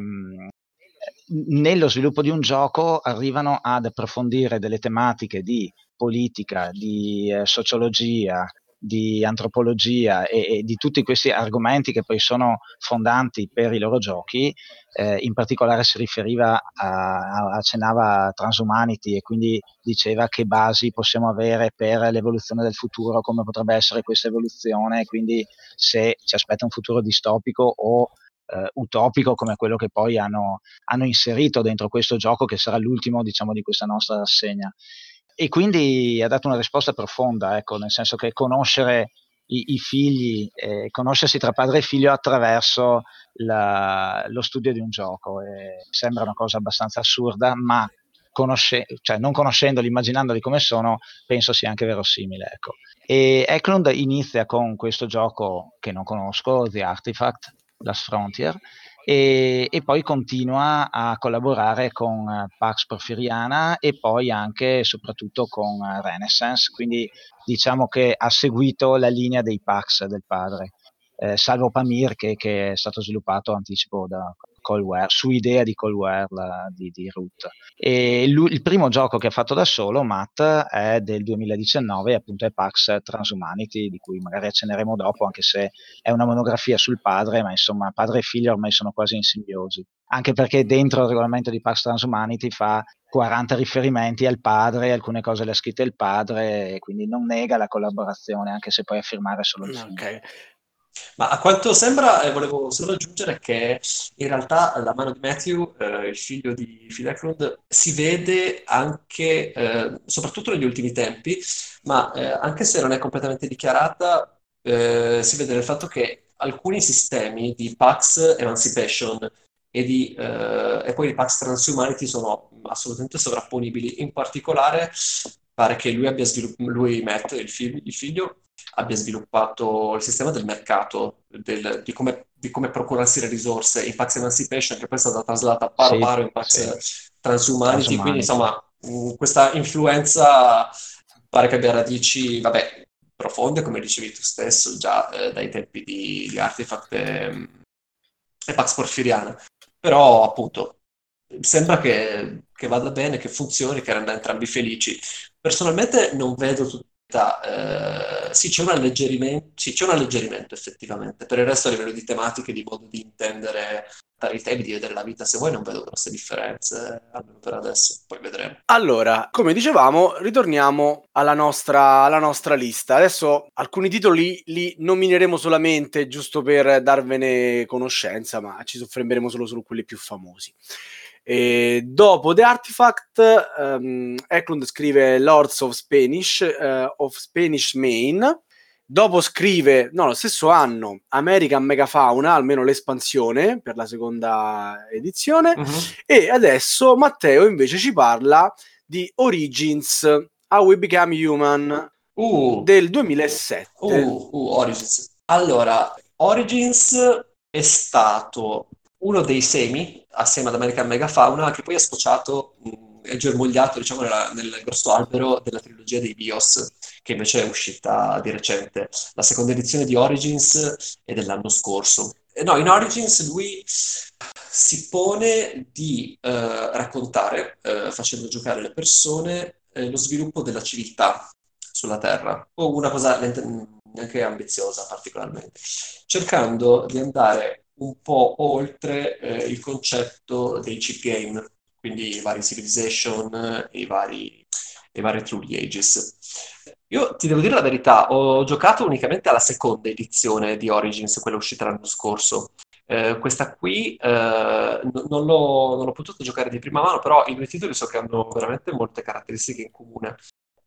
nello sviluppo di un gioco arrivano ad approfondire delle tematiche di politica, di sociologia, di antropologia e di tutti questi argomenti che poi sono fondanti per i loro giochi, in particolare si riferiva accennava a Transhumanity e quindi diceva che basi possiamo avere per l'evoluzione del futuro, come potrebbe essere questa evoluzione, quindi se ci aspetta un futuro distopico o utopico come quello che poi hanno inserito dentro questo gioco, che sarà l'ultimo, diciamo, di questa nostra rassegna. E quindi ha dato una risposta profonda, ecco, nel senso che conoscere i figli, conoscersi tra padre e figlio attraverso lo studio di un gioco, sembra una cosa abbastanza assurda, ma cioè, non conoscendoli, immaginandoli come sono, penso sia anche verosimile, ecco. E Eklund inizia con questo gioco che non conosco, The Artifact, Last Frontier, e poi continua a collaborare con Pax Porfiriana e poi anche e soprattutto con Renaissance, quindi diciamo che ha seguito la linea dei Pax del padre, salvo Pamir che è stato sviluppato anticipo da Coldware, su idea di Coldware di Root. E il primo gioco che ha fatto da solo, Matt, è del 2019, appunto è Pax Transhumanity, di cui magari accenneremo dopo, anche se è una monografia sul padre, ma insomma padre e figlio ormai sono quasi in simbiosi, anche perché dentro il regolamento di Pax Transhumanity fa 40 riferimenti al padre, alcune cose le ha scritte il padre, e quindi non nega la collaborazione, anche se poi affermare solo il figlio. Okay. Ma a quanto sembra, volevo solo aggiungere che in realtà la mano di Matthew, il figlio di Phil Eklund, si vede anche, soprattutto negli ultimi tempi, ma anche se non è completamente dichiarata, si vede nel fatto che alcuni sistemi di Pax Emancipation e poi di Pax Transhumanity sono assolutamente sovrapponibili. In particolare, pare che Matt, il figlio, abbia sviluppato il sistema del mercato, di come procurarsi le risorse in Pax Emancipation, che poi è stata traslata paro paro in Pax Transhumanity, quindi insomma questa influenza pare che abbia radici, vabbè, profonde, come dicevi tu stesso, già dai tempi di Artifact e Pax Porfiriana, però appunto sembra che vada bene, che funzioni, che renda entrambi felici. Personalmente non vedo realtà sì, c'è un alleggerimento, effettivamente. Per il resto a livello di tematiche, di modo di intendere i temi, di vedere la vita, se vuoi, non vedo grosse differenze, almeno per adesso, poi vedremo. Allora, come dicevamo, ritorniamo alla nostra lista. Adesso alcuni titoli li nomineremo solamente giusto per darvene conoscenza, ma ci soffermeremo solo su quelli più famosi. E dopo The Artifact, Eklund scrive Lords of Spanish Main. Dopo scrive, no, lo stesso anno, American Megafauna, almeno l'espansione per la seconda edizione, e adesso Matteo invece ci parla di Origins, How We Become Human, del 2007. Origins. Allora, Origins è stato uno dei semi, assieme ad American Megafauna, che poi è sfociato, è germogliato, diciamo, nel grosso albero della trilogia dei Bios, che invece è uscita di recente. La seconda edizione di Origins è dell'anno scorso. No, in Origins lui si pone di raccontare, facendo giocare le persone, lo sviluppo della civiltà sulla Terra. O una cosa neanche ambiziosa particolarmente, cercando di andare un po' oltre il concetto dei chip game, quindi i vari Civilization e i vari Through the Ages. Io ti devo dire la verità, ho giocato unicamente alla seconda edizione di Origins, quella uscita l'anno scorso. Questa qui non l'ho potuto giocare di prima mano, però i due titoli so che hanno veramente molte caratteristiche in comune.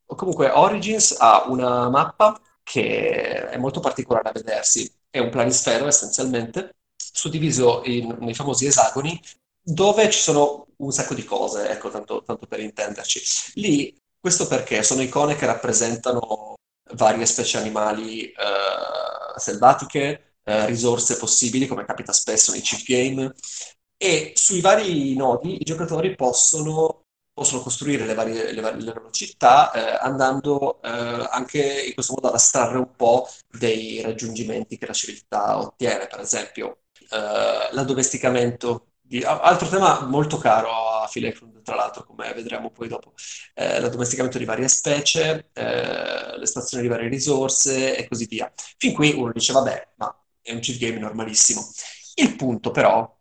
Comunque Origins ha una mappa che è molto particolare da vedersi, è un planisfero essenzialmente, suddiviso nei famosi esagoni, dove ci sono un sacco di cose, ecco, tanto per intenderci. Lì, questo perché sono icone che rappresentano varie specie animali selvatiche, risorse possibili, come capita spesso nei chip game, e sui vari nodi i giocatori possono costruire le loro città, andando anche in questo modo ad astrarre un po' dei raggiungimenti che la civiltà ottiene, per esempio l'addomesticamento. Altro tema molto caro a Phil Eklund, tra l'altro, come vedremo poi dopo, l'addomesticamento di varie specie, l'estrazione di varie risorse e così via. Fin qui uno dice, vabbè, ma è un chip game normalissimo. Il punto però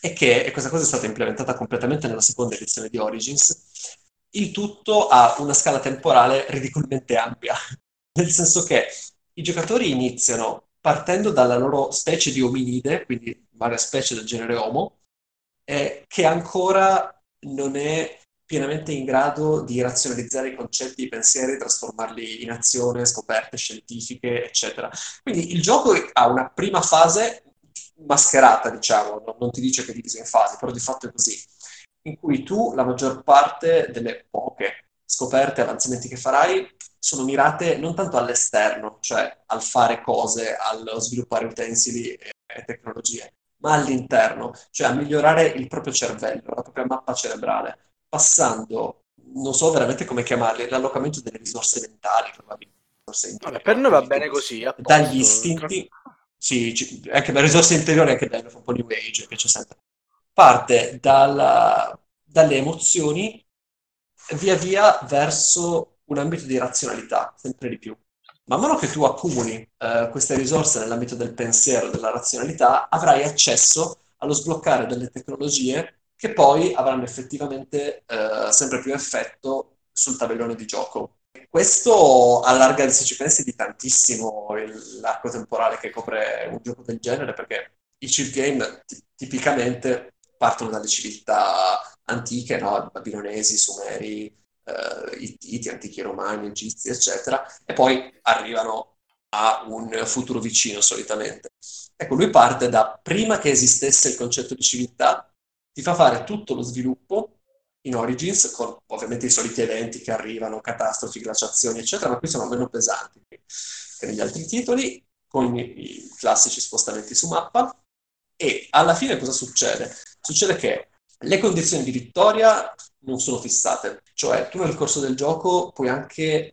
è che, e questa cosa è stata implementata completamente nella seconda edizione di Origins, il tutto ha una scala temporale ridicolmente ampia, nel senso che i giocatori iniziano partendo dalla loro specie di ominide, quindi varie specie del genere Homo, che ancora non è pienamente in grado di razionalizzare i concetti, i pensieri, trasformarli in azione, scoperte scientifiche, eccetera. Quindi il gioco ha una prima fase mascherata, diciamo, non ti dice che è divisa in fasi, però di fatto è così, in cui tu la maggior parte delle poche scoperte, avanzamenti che farai, sono mirate non tanto all'esterno, cioè al fare cose, allo sviluppare utensili e tecnologie, ma all'interno, cioè a migliorare il proprio cervello, la propria mappa cerebrale, passando, non so veramente come chiamarli, l'allocamento delle risorse mentali, probabilmente. Allora, per noi va bene così. Dagli istinti, sì, anche per risorse interiori, anche bello, fa un po' di new age, piace sempre. Parte dalle emozioni via via verso un ambito di razionalità, sempre di più. Man mano che tu accumuli queste risorse nell'ambito del pensiero, della razionalità, avrai accesso allo sbloccare delle tecnologie che poi avranno effettivamente sempre più effetto sul tabellone di gioco. Questo allarga, se ci pensi, di tantissimo l'arco temporale che copre un gioco del genere, perché i chip game tipicamente partono dalle civiltà antiche, no? Babilonesi, Sumeri, Ittiti, antichi romani, egizi, eccetera, e poi arrivano a un futuro vicino solitamente. Ecco, lui parte da prima che esistesse il concetto di civiltà, ti fa fare tutto lo sviluppo in Origins, con ovviamente i soliti eventi che arrivano, catastrofi, glaciazioni, eccetera, ma qui sono meno pesanti che negli altri titoli, con i classici spostamenti su mappa, e alla fine cosa succede? Succede che le condizioni di vittoria non sono fissate, cioè tu nel corso del gioco puoi anche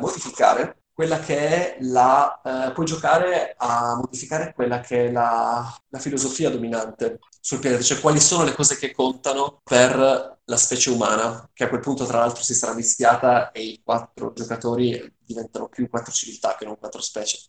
modificare quella che è la... puoi giocare a modificare quella che è la filosofia dominante sul pianeta, cioè quali sono le cose che contano per la specie umana, che a quel punto tra l'altro si sarà mischiata e i 4 giocatori diventano più 4 civiltà che non 4 specie.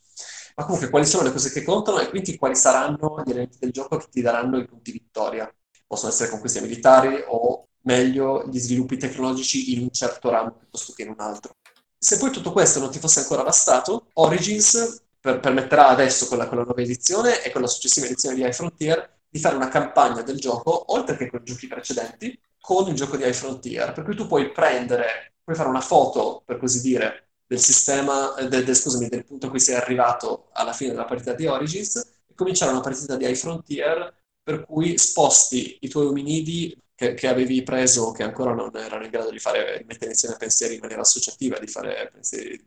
Ma comunque quali sono le cose che contano e quindi quali saranno gli elementi del gioco che ti daranno i punti vittoria. Possono essere conquiste militari o, meglio, gli sviluppi tecnologici in un certo ramo piuttosto che in un altro. Se poi tutto questo non ti fosse ancora bastato, Origins permetterà adesso con la nuova edizione e con la successiva edizione di High Frontier di fare una campagna del gioco, oltre che con i giochi precedenti, con il gioco di High Frontier. Per cui tu puoi fare una foto, per così dire, del sistema, del punto a cui sei arrivato alla fine della partita di Origins e cominciare una partita di High Frontier per cui sposti i tuoi ominidi che avevi preso, che ancora non erano in grado di mettere insieme pensieri in maniera associativa, di fare pensieri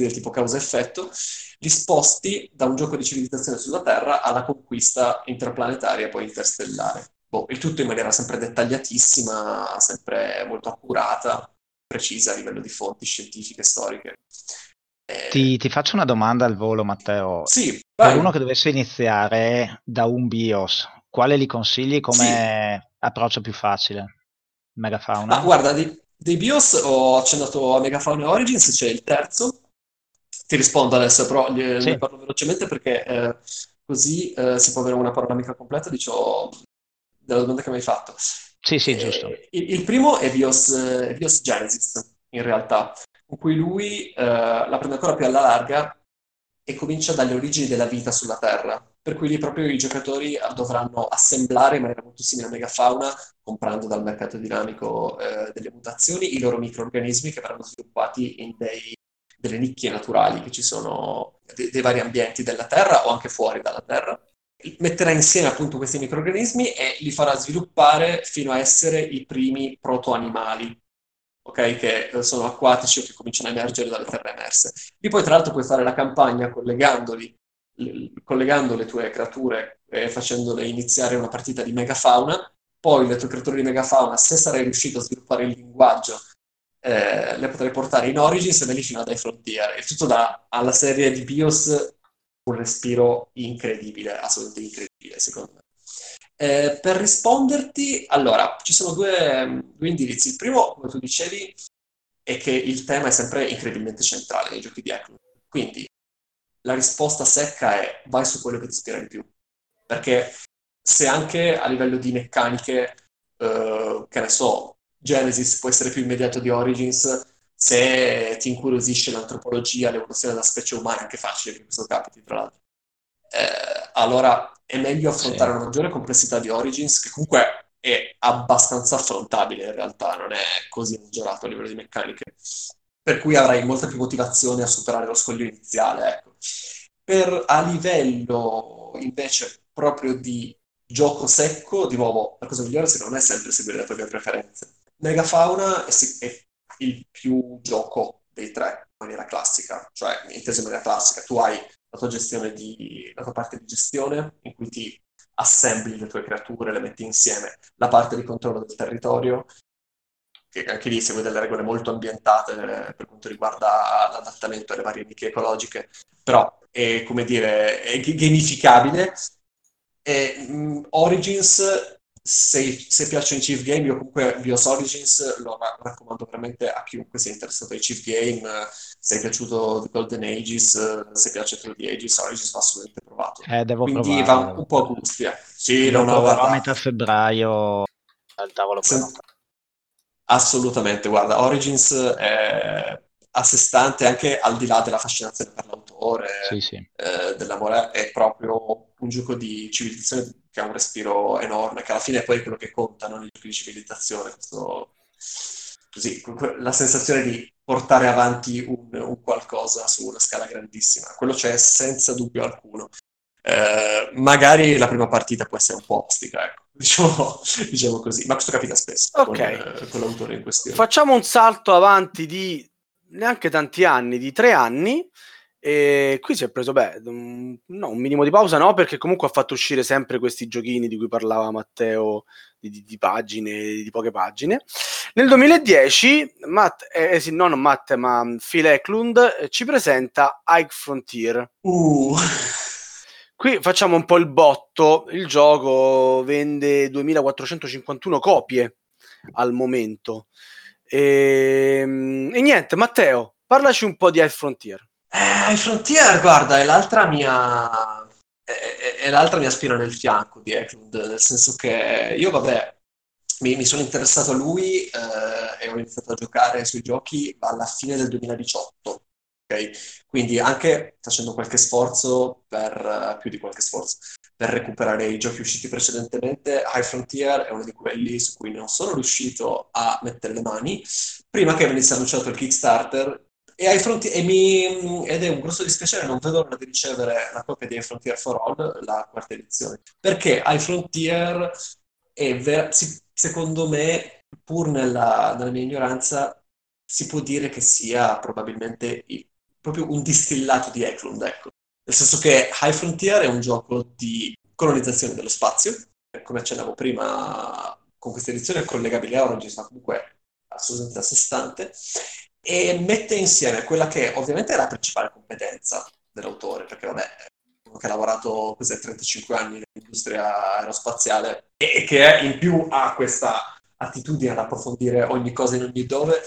del tipo causa-effetto, li sposti da un gioco di civilizzazione sulla Terra alla conquista interplanetaria e poi interstellare. Il tutto in maniera sempre dettagliatissima, sempre molto accurata, precisa a livello di fonti scientifiche, storiche. Ti faccio una domanda al volo, Matteo. Sì, per uno che dovesse iniziare da un BIOS, quale li consigli come approccio più facile? Megafauna? Ma guarda, dei BIOS ho accennato a Megafauna Origins, c'è il terzo. Ti rispondo adesso, però ne parlo velocemente perché così si può avere una panoramica completa di ciò, della domanda che mi hai fatto. Sì, giusto. Il primo è Bios Genesis, in realtà, con cui lui la prende ancora più alla larga e comincia dalle origini della vita sulla Terra, per cui lì proprio i giocatori dovranno assemblare in maniera molto simile a Megafauna, comprando dal mercato dinamico delle mutazioni, i loro microrganismi che verranno sviluppati in delle nicchie naturali che ci sono dei vari ambienti della Terra o anche fuori dalla Terra. Metterà insieme appunto questi microrganismi e li farà sviluppare fino a essere i primi protoanimali, ok? Che sono acquatici o che cominciano a emergere dalle terre emerse. Lì poi tra l'altro puoi fare la campagna collegando le tue creature e facendole iniziare una partita di megafauna. Poi le tue creature di megafauna, se sarai riuscito a sviluppare il linguaggio, le potrai portare in Origins e da lì fino a High Frontier. E tutto dà alla serie di BIOS un respiro incredibile, assolutamente incredibile, secondo me. Per risponderti, allora, ci sono due indirizzi. Il primo, come tu dicevi, è che il tema è sempre incredibilmente centrale nei giochi di Eklund. Quindi la risposta secca è vai su quello che ti ispira di più. Perché se anche a livello di meccaniche, che ne so, Genesis può essere più immediato di Origins, se ti incuriosisce l'antropologia, l'evoluzione della specie umana, è anche facile che questo capiti, tra l'altro. Allora è meglio affrontare una maggiore complessità di Origins, che comunque è abbastanza affrontabile in realtà, non è così esagerato a livello di meccaniche, per cui avrai molta più motivazione a superare lo scoglio iniziale, ecco. A livello invece proprio di gioco secco, di nuovo, la cosa migliore secondo me è sempre seguire le proprie preferenze. Megafauna è il più gioco dei tre in maniera classica, cioè inteso in maniera classica, tu hai la tua parte di gestione in cui ti assembli le tue creature, le metti insieme, la parte di controllo del territorio, che anche lì segue delle regole molto ambientate per quanto riguarda l'adattamento alle varie nicchie ecologiche, però è, come dire, è gamificabile. E Origins, se piacciono i Chief Game, io comunque BIOS Origins lo raccomando veramente a chiunque sia interessato ai Chief Game. Se è piaciuto The Golden Ages, se piace Through the Ages, Origins va assolutamente provato. Quindi provarlo. Va un po' a gustia. Sì, lo proverò a metà febbraio al tavolo prenotato. Assolutamente, guarda, Origins è a sé stante, anche al di là della fascinazione per l'autore, dell'amore, è proprio un gioco di civilizzazione che ha un respiro enorme, che alla fine è poi quello che conta, non i giochi di civilizzazione. La sensazione di portare avanti un qualcosa su una scala grandissima, quello c'è senza dubbio alcuno. Magari la prima partita può essere un po' ostica, ecco. Diciamo così, ma questo capita spesso con l'autore in questione. Facciamo un salto avanti di neanche tanti anni, di 3 anni, E qui si è preso un minimo di pausa, no, perché comunque ha fatto uscire sempre questi giochini di cui parlava Matteo, di pagine, di poche pagine. Nel 2010 Phil Eklund ci presenta High Frontier. Qui facciamo un po' il botto, il gioco vende 2451 copie al momento e niente, Matteo, parlaci un po' di High Frontier. High Frontier, guarda, è l'altra mia spina nel fianco di Eklund, nel senso che io, mi sono interessato a lui e ho iniziato a giocare ai suoi giochi alla fine del 2018, okay? Quindi anche facendo qualche sforzo, più di qualche sforzo, per recuperare i giochi usciti precedentemente, High Frontier è uno di quelli su cui non sono riuscito a mettere le mani prima che venisse annunciato il Kickstarter, ed è un grosso dispiacere, non vedo l'ora di ricevere la copia di High Frontier for All, la quarta edizione, perché High Frontier secondo me, pur nella mia ignoranza, si può dire che sia probabilmente proprio un distillato di Eklund, ecco. Nel senso che High Frontier è un gioco di colonizzazione dello spazio, come accennavo prima, con questa edizione è collegabile a Origins, ma comunque assolutamente a sé stante, e mette insieme quella che ovviamente è la principale competenza dell'autore, perché uno che ha lavorato 35 anni nell'industria aerospaziale e che in più ha questa attitudine ad approfondire ogni cosa in ogni dove,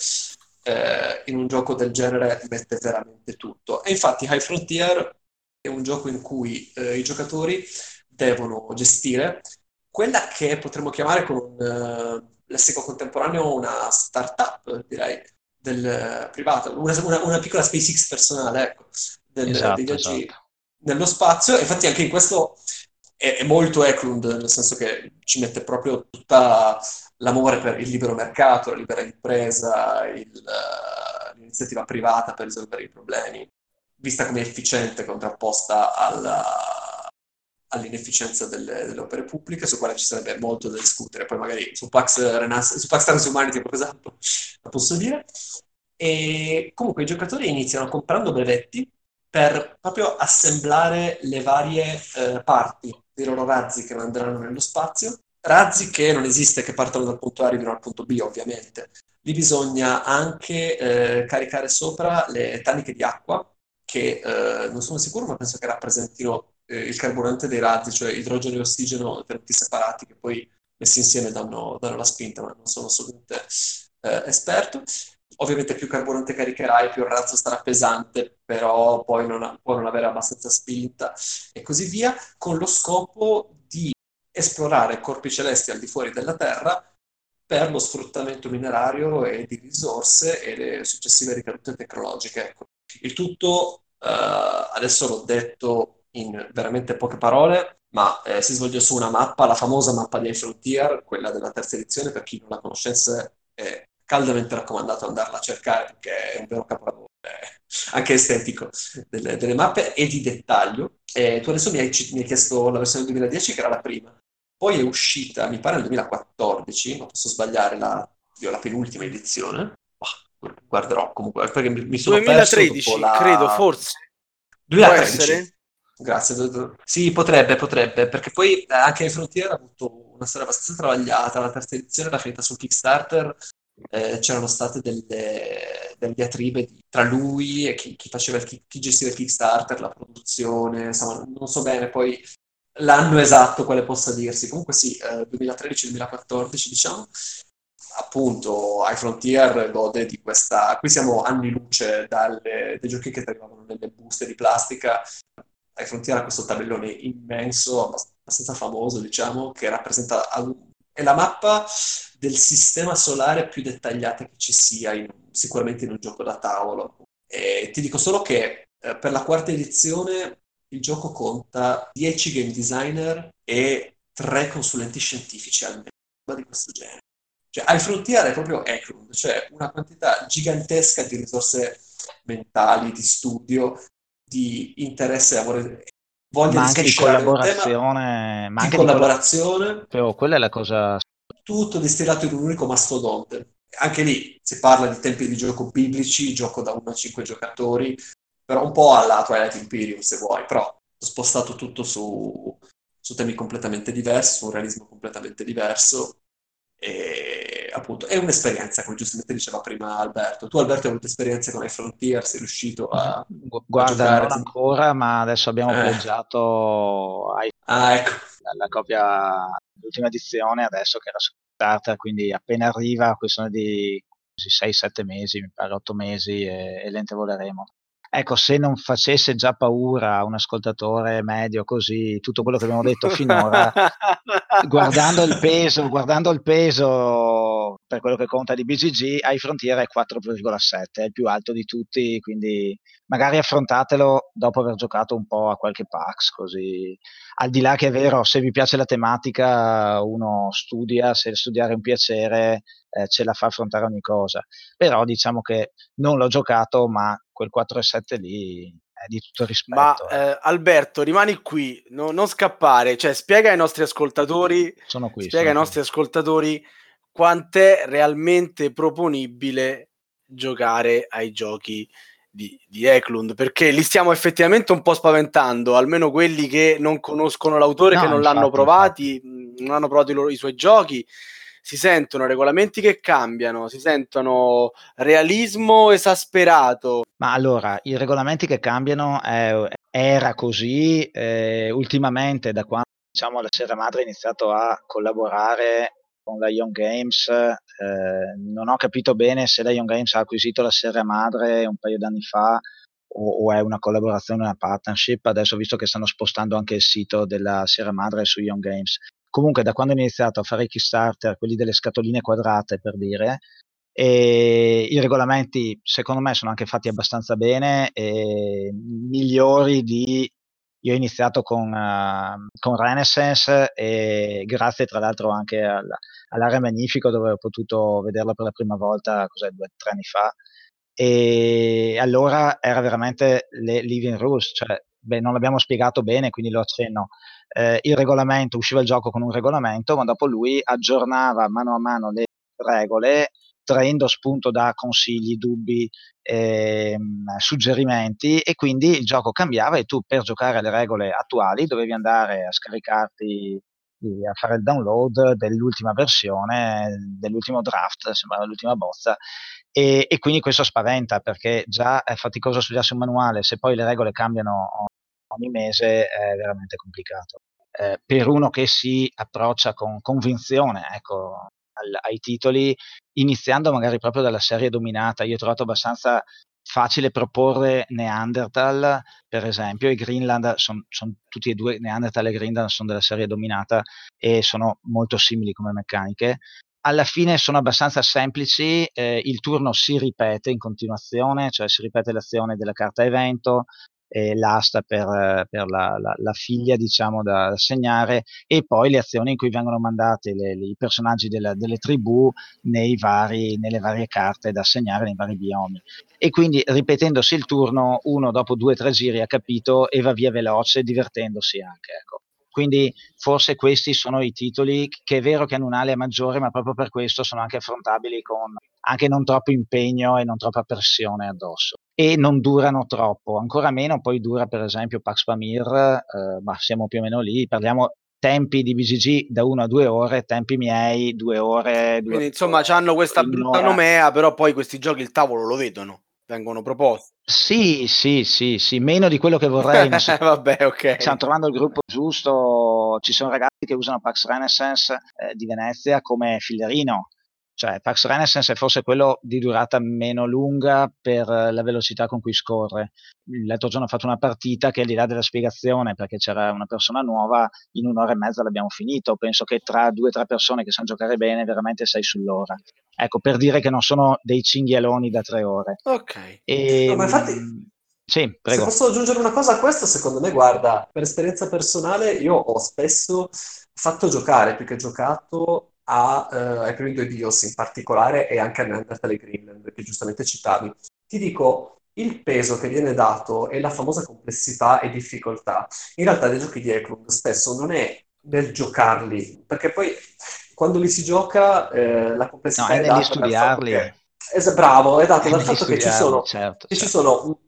in un gioco del genere mette veramente tutto. E infatti High Frontier è un gioco in cui i giocatori devono gestire quella che potremmo chiamare con lessico contemporaneo una startup, direi, privata, una piccola SpaceX personale, ecco, dei viaggi nello spazio. Infatti anche in questo è molto Eklund, nel senso che ci mette proprio tutta l'amore per il libero mercato, la libera impresa, l'iniziativa privata per risolvere i problemi, vista come efficiente, contrapposta all'inefficienza delle opere pubbliche, su quale ci sarebbe molto da discutere. Poi magari su Pax Renaissance, su Pax Transhumanity, esatto, lo posso dire. E comunque i giocatori iniziano comprando brevetti per proprio assemblare le varie parti dei loro razzi che manderanno nello spazio. Razzi che non esiste, che partono dal punto A e arrivano al punto B, ovviamente. Lì bisogna anche caricare sopra le taniche di acqua, che non sono sicuro, ma penso che rappresentino il carburante dei razzi, cioè idrogeno e ossigeno tenuti separati, che poi messi insieme danno la spinta, ma non sono assolutamente esperto. Ovviamente più carburante caricherai, più il razzo sarà pesante, però poi può non avere abbastanza spinta, e così via, con lo scopo di esplorare corpi celesti al di fuori della Terra per lo sfruttamento minerario e di risorse e le successive ricadute tecnologiche. Ecco. Il tutto, adesso l'ho detto in veramente poche parole, ma si svolge su una mappa, la famosa mappa di High Frontier, quella della terza edizione, per chi non la conoscesse è caldamente raccomandato andarla a cercare, perché è un vero capolavoro anche estetico delle mappe e di dettaglio. Tu adesso mi hai chiesto la versione 2010, che era la prima, poi è uscita, mi pare, nel 2014, ma posso sbagliare, la penultima edizione, guarderò comunque, perché mi sono 2013, perso dopo credo, forse 2013, grazie. Sì, potrebbe, perché poi anche in Frontier ha avuto una storia abbastanza travagliata. La terza edizione l'ha finita sul Kickstarter, c'erano state delle diatribe tra lui e chi gestiva il Kickstarter, la produzione, insomma non so bene poi l'anno esatto quale possa dirsi. Comunque sì, 2013-2014 diciamo. Appunto, High Frontier gode di questa... Qui siamo anni luce dai giochi che arrivavano nelle buste di plastica. High Frontier ha questo tabellone immenso, abbastanza famoso, diciamo, che rappresenta... È la mappa del sistema solare più dettagliata che ci sia, sicuramente in un gioco da tavolo. E ti dico solo che per la quarta edizione il gioco conta 10 game designer e 3 consulenti scientifici almeno, di questo genere. Cioè, High Frontier è proprio Eklund, cioè una quantità gigantesca di risorse mentali, di studio, di interesse, voglia di collaborazione, ma anche di collaborazione. Però quella è la cosa. Tutto distillato in un unico mastodonte. Anche lì si parla di tempi di gioco biblici, gioco da 1 a 5 giocatori, però un po' alla Twilight Imperium se vuoi, però ho spostato tutto su temi completamente diversi, su un realismo completamente diverso, e appunto è un'esperienza, come giustamente diceva prima Alberto. Tu Alberto hai avuto esperienze con i Frontier, sei riuscito a guarda, non ancora, ma adesso abbiamo pleggiato ecco. La copia, l'ultima edizione adesso che era scontata, quindi appena arriva, questione di 6-7 mesi, mi pare 8 mesi e l'ente voleremo. Ecco, se non facesse già paura un ascoltatore medio così, tutto quello che abbiamo detto finora, guardando il peso per quello che conta di BGG, ai Frontier è 4,7, è il più alto di tutti, quindi magari affrontatelo dopo aver giocato un po' a qualche Pax, così. Al di là che è vero, se vi piace la tematica, uno studia, se studiare è un piacere, ce la fa affrontare ogni cosa. Però diciamo che non l'ho giocato, ma quel 4,7 lì è di tutto rispetto. Ma Alberto, rimani qui, non scappare, cioè spiega ai nostri ascoltatori, nostri ascoltatori quant'è realmente proponibile giocare ai giochi di Eklund, perché li stiamo effettivamente un po' spaventando, almeno quelli che non conoscono l'autore, che non l'hanno provati, non hanno provato i suoi giochi. Si sentono regolamenti che cambiano, si sentono realismo esasperato. Ma allora, i regolamenti che cambiano era così, ultimamente da quando diciamo la Sierra Madre ha iniziato a collaborare con la Young Games, non ho capito bene se la Young Games ha acquisito la Sierra Madre un paio d'anni fa o è una collaborazione, una partnership. Adesso ho visto che stanno spostando anche il sito della Sierra Madre su Young Games. Comunque da quando ho iniziato a fare i Kickstarter, quelli delle scatoline quadrate per dire, e i regolamenti secondo me sono anche fatti abbastanza bene, e migliori di... Io ho iniziato con Renaissance, e grazie tra l'altro anche all'area Magnifico, dove ho potuto vederla per la prima volta, 2 o 3 anni fa, e allora era veramente le Living Rules, cioè non l'abbiamo spiegato bene, quindi lo accenno. Il regolamento, usciva il gioco con un regolamento, ma dopo lui aggiornava mano a mano le regole, traendo spunto da consigli, dubbi, suggerimenti, e quindi il gioco cambiava e tu per giocare alle regole attuali dovevi andare a scaricarti, a fare il download dell'ultima versione, dell'ultimo draft, sembrava l'ultima bozza, e quindi questo spaventa, perché già è faticoso studiarsi un manuale, se poi le regole cambiano ogni mese è veramente complicato. Per uno che si approccia con convinzione, ecco, ai titoli, iniziando magari proprio dalla serie dominata, io ho trovato abbastanza facile proporre Neanderthal, per esempio, e Greenland, sono tutti e due, Neanderthal e Greenland sono della serie dominata e sono molto simili come meccaniche. Alla fine sono abbastanza semplici, il turno si ripete in continuazione, cioè si ripete l'azione della carta evento, l'asta per la figlia, diciamo, da segnare, e poi le azioni in cui vengono mandati i personaggi delle tribù nelle varie carte da segnare, nei vari biomi. E quindi ripetendosi il turno, uno dopo 2 o 3 giri ha capito e va via veloce, divertendosi anche, ecco. Quindi forse questi sono i titoli che è vero che hanno un'alea maggiore, ma proprio per questo sono anche affrontabili con anche non troppo impegno e non troppa pressione addosso. E non durano troppo, ancora meno poi dura per esempio Pax Pamir, ma siamo più o meno lì, parliamo tempi di BGG da 1 a 2 ore, tempi miei 2 ore. Quindi insomma c'hanno questa brutta nomea, però poi questi giochi il tavolo lo vedono, vengono proposti. Sì, meno di quello che vorrei. Vabbè, ok. Stiamo trovando il gruppo giusto, ci sono ragazzi che usano Pax Renaissance di Venezia come fillerino, cioè Pax Renaissance è forse quello di durata meno lunga per la velocità con cui scorre. L'altro giorno ho fatto una partita che al di là della spiegazione, perché c'era una persona nuova, in 1 ora e mezza l'abbiamo finito, penso che tra 2 o 3 persone che sanno giocare bene veramente 6 sull'ora. Ecco, per dire che non sono dei cinghialoni da 3 ore. Ok. E, no, ma infatti, sì, prego. Se posso aggiungere una cosa a questo, secondo me, guarda, per esperienza personale io ho spesso fatto giocare, più che giocato, ai primi 2 Bios in particolare, e anche a Neanderthal e Greenland, che giustamente citavi. Ti dico, il peso che viene dato è la famosa complessità e difficoltà. In realtà dei giochi di Eklund spesso non è nel giocarli, perché poi quando li si gioca la complessità è data dal fatto che Bravo, esatto, dal fatto che ci sono, certo, che certo. Ci sono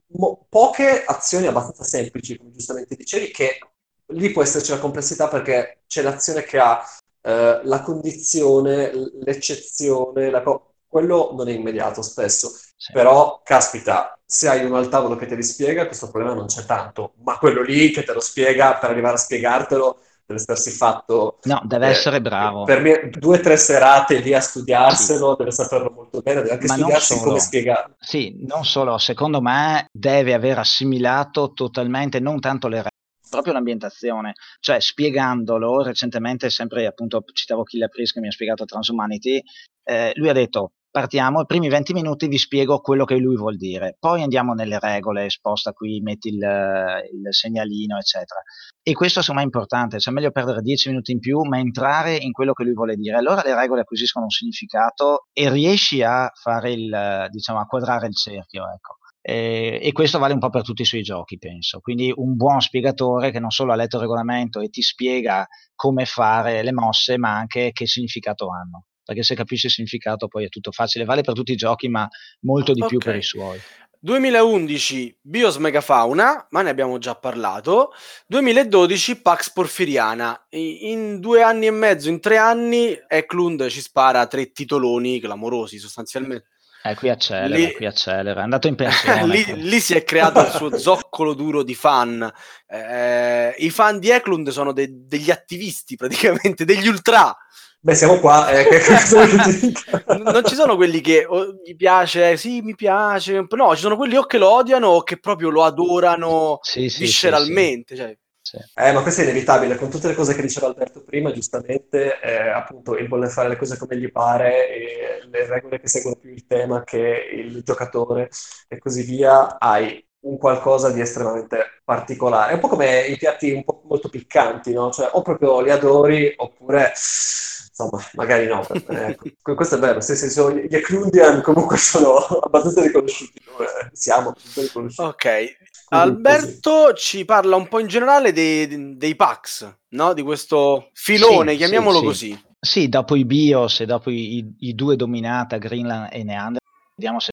poche azioni abbastanza semplici, come giustamente dicevi, che lì può esserci la complessità perché c'è l'azione che ha la condizione, l'eccezione, quello non è immediato spesso, sì. Però caspita, se hai un altavolo che te li spiega, questo problema non c'è tanto, ma quello lì che te lo spiega per arrivare a spiegartelo deve essersi fatto... No, deve essere bravo. Per me 2 o 3 serate lì a studiarselo, sì. Deve saperlo molto bene, deve anche ma studiarsi come spiegarlo. Sì, non solo, secondo me deve aver assimilato totalmente, non tanto le regole, proprio l'ambientazione, cioè spiegandolo, recentemente sempre appunto citavo Killer Priest che mi ha spiegato Transhumanity, lui ha detto partiamo, i primi 20 minuti vi spiego quello che lui vuol dire, poi andiamo nelle regole, sposta qui, metti il segnalino, eccetera. E questo secondo me è importante, cioè meglio perdere 10 minuti in più, ma entrare in quello che lui vuole dire. Allora le regole acquisiscono un significato e riesci a fare il, diciamo, a quadrare il cerchio, ecco. E questo vale un po' per tutti i suoi giochi, penso. Quindi un buon spiegatore che non solo ha letto il regolamento e ti spiega come fare le mosse, ma anche che significato hanno. Perché se capisci il significato poi è tutto facile, vale per tutti i giochi ma molto di più per i suoi. 2011 Bios Megafauna, ma ne abbiamo già parlato. 2012 Pax Porfiriana. In 2 anni e mezzo, in 3 anni Eklund ci spara 3 titoloni clamorosi sostanzialmente. Qui accelera, è andato in pensione. lì si è creato il suo zoccolo duro di fan. I fan di Eklund sono degli attivisti praticamente, degli ultra. Beh, siamo qua. Non ci sono quelli che gli piace, sì, mi piace. No, ci sono quelli o che lo odiano o che proprio lo adorano visceralmente. Sì, sì. Cioè. Ma questo è inevitabile, con tutte le cose che diceva Alberto prima, giustamente, appunto il voler fare le cose come gli pare, e le regole che seguono più il tema che il giocatore e così via, hai un qualcosa di estremamente particolare. È un po' come i piatti un po' molto piccanti, no? Cioè o proprio li adori oppure... insomma, magari no. Ecco. Questo è bello, sì, sono gli Eklundian comunque sono abbastanza riconosciuti, siamo riconosciuti. Ok, Alberto ci parla un po' in generale dei Pax, no? Di questo filone, chiamiamolo così. Sì, dopo i Bios e dopo i 2 dominata, Greenland e Neanderthal, vediamo se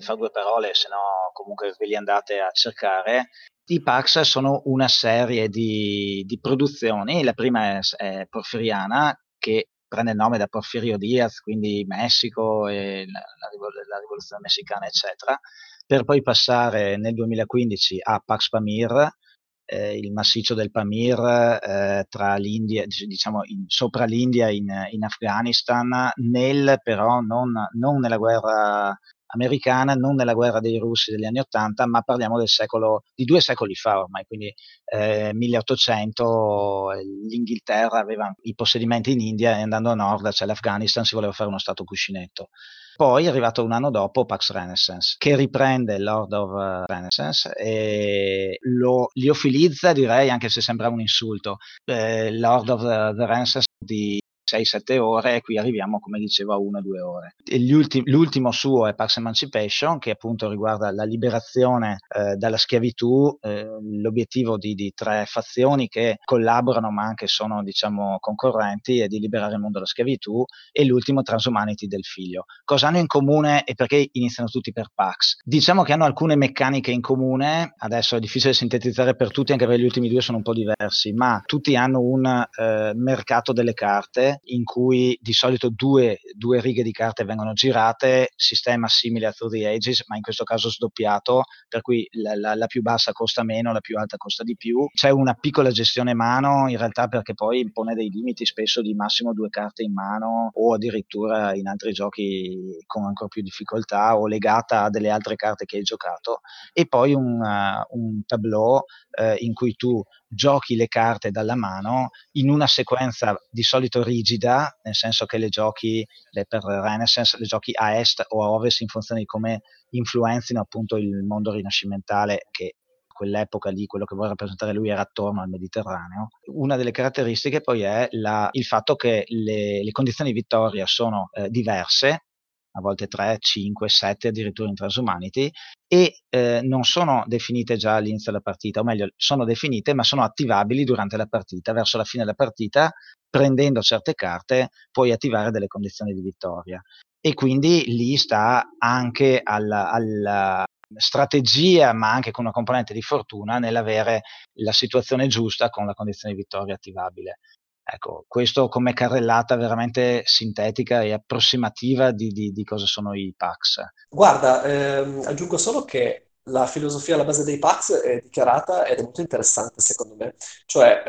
fa 2 parole, se no comunque ve li andate a cercare. I Pax sono una serie di produzioni, la prima è Porfiriana, che prende il nome da Porfirio Diaz, quindi Messico e la rivoluzione messicana, eccetera, per poi passare nel 2015 a Pax Pamir, il massiccio del Pamir tra l'India, diciamo sopra l'India in Afghanistan, però non nella guerra americana, non nella guerra dei russi degli anni 80, ma parliamo di 2 secoli fa ormai, quindi 1800 l'Inghilterra aveva i possedimenti in India e andando a nord, cioè l'Afghanistan, si voleva fare uno stato cuscinetto. Poi è arrivato un anno dopo Pax Renaissance, che riprende Lord of Renaissance e lo liofilizza, direi, anche se sembra un insulto, Lord of the Renaissance di 6-7 ore e qui arriviamo, come dicevo, a 1-2 ore. L'ultimo suo è Pax Emancipation, che appunto riguarda la liberazione dalla schiavitù, l'obiettivo di 3 fazioni che collaborano ma anche sono, diciamo, concorrenti, è di liberare il mondo dalla schiavitù, e l'ultimo Transhumanity del figlio. Cosa hanno in comune e perché iniziano tutti per Pax? Diciamo che hanno alcune meccaniche in comune, adesso è difficile sintetizzare per tutti anche perché gli ultimi 2 sono un po' diversi, ma tutti hanno un mercato delle carte in cui di solito due righe di carte vengono girate, sistema simile a Through the Ages, ma in questo caso sdoppiato, per cui la più bassa costa meno, la più alta costa di più. C'è una piccola gestione mano, in realtà, perché poi impone dei limiti spesso di massimo 2 carte in mano o addirittura in altri giochi con ancora più difficoltà o legata a delle altre carte che hai giocato. E poi un tableau in cui tu giochi le carte dalla mano in una sequenza di solito rigida, nel senso che le giochi per Renaissance le giochi a est o a ovest in funzione di come influenzino appunto il mondo rinascimentale, che quell'epoca lì, quello che vuole rappresentare lui era attorno al Mediterraneo. Una delle caratteristiche poi è il fatto che le condizioni di vittoria sono diverse, a volte 3, 5, 7 addirittura in Transhumanity, e non sono definite già all'inizio della partita, o meglio, sono definite ma sono attivabili durante la partita. Verso la fine della partita, prendendo certe carte, puoi attivare delle condizioni di vittoria. e quindi lì sta anche alla strategia, ma anche con una componente di fortuna, nell'avere la situazione giusta con la condizione di vittoria attivabile. Ecco, questo come carrellata veramente sintetica e approssimativa di cosa sono i Pax. Guarda, aggiungo solo che la filosofia alla base dei Pax è dichiarata ed è molto interessante, secondo me. Cioè,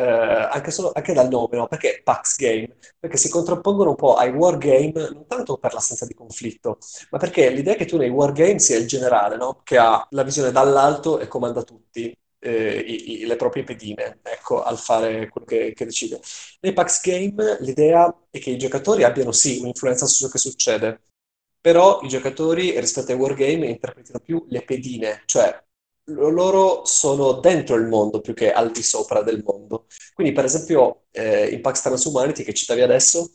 anche dal nome, no? Perché Pax Game? Perché si contrappongono un po' ai war game, non tanto per l'assenza di conflitto, ma perché l'idea è che tu nei war game sia il generale, no? Che ha la visione dall'alto e comanda tutti. Le proprie pedine, ecco, al fare quello che decide. Nei Pax Game l'idea è che i giocatori abbiano sì un'influenza su ciò che succede, però i giocatori rispetto ai wargame interpretano più le pedine, cioè loro sono dentro il mondo più che al di sopra del mondo. Quindi per esempio in Pax Transhumanity che citavi adesso,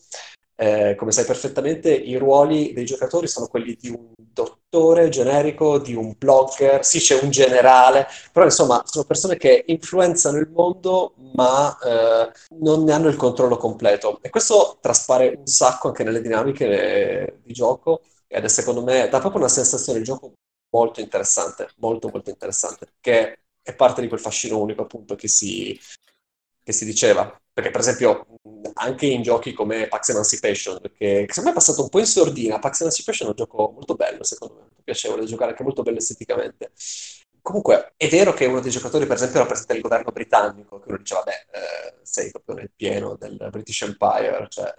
come sai perfettamente, i ruoli dei giocatori sono quelli di un dottore generico, di un blogger, sì c'è un generale, però insomma sono persone che influenzano il mondo ma non ne hanno il controllo completo, e questo traspare un sacco anche nelle dinamiche di gioco ed è, secondo me, dà proprio una sensazione di gioco molto interessante, molto interessante, che è parte di quel fascino unico appunto che si diceva. Perché per esempio anche in giochi come Pax Emancipation, che secondo me è passato un po' in sordina, Pax Emancipation è un gioco molto bello, secondo me, molto piacevole da giocare, anche molto bello esteticamente. Comunque è vero che uno dei giocatori per esempio rappresenta il governo britannico, che uno diceva, sei proprio nel pieno del British Empire, cioè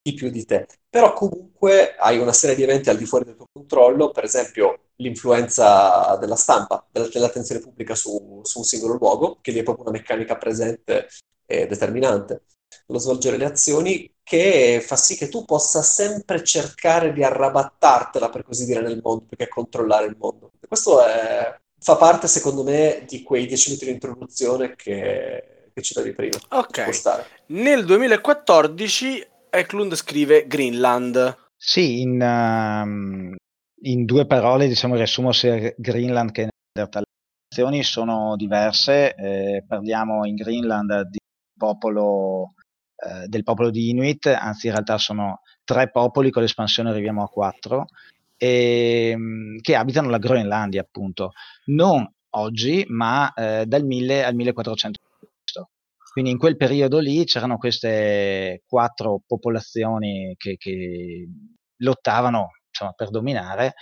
chi più di te. Però comunque hai una serie di eventi al di fuori del tuo controllo, per esempio l'influenza della stampa, dell'attenzione pubblica su un singolo luogo, che lì è proprio una meccanica presente e determinante, lo svolgere le azioni, che fa sì che tu possa sempre cercare di arrabattartela, per così dire, nel mondo, perché controllare il mondo. Questo fa parte, secondo me, di quei 10 minuti di introduzione che citavi prima. Ok, nel 2014 Eklund scrive Greenland. Sì, in due parole, diciamo, riassumo sia Greenland che Neanderthal. Le azioni sono diverse, parliamo in Greenland di del popolo di Inuit, anzi in realtà sono 3 popoli, con l'espansione arriviamo a 4, che abitano la Groenlandia, appunto, non oggi ma dal 1000 al 1400. Quindi in quel periodo lì c'erano queste 4 popolazioni che lottavano, insomma, per dominare.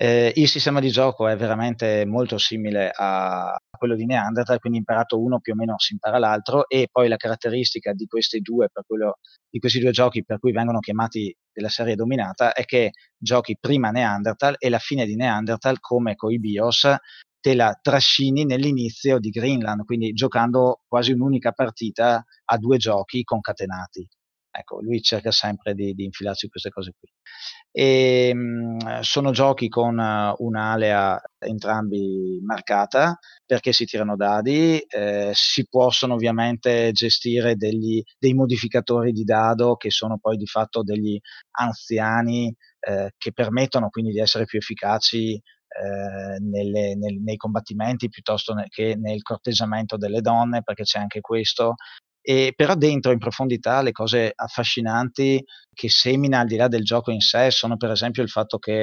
Il sistema di gioco è veramente molto simile a quello di Neanderthal, quindi imparato uno più o meno si impara l'altro, e poi la caratteristica di questi due giochi per cui vengono chiamati della serie dominata è che giochi prima Neanderthal e la fine di Neanderthal, come coi BIOS, te la trascini nell'inizio di Greenland, quindi giocando quasi un'unica partita a 2 giochi concatenati. Ecco, lui cerca sempre di infilarci queste cose qui. E, sono giochi con un'alea entrambi marcata, perché si tirano dadi, si possono ovviamente gestire dei modificatori di dado, che sono poi di fatto degli anziani che permettono quindi di essere più efficaci nei combattimenti piuttosto che nel corteggiamento delle donne, perché c'è anche questo. E però dentro, in profondità, le cose affascinanti che semina al di là del gioco in sé sono per esempio il fatto che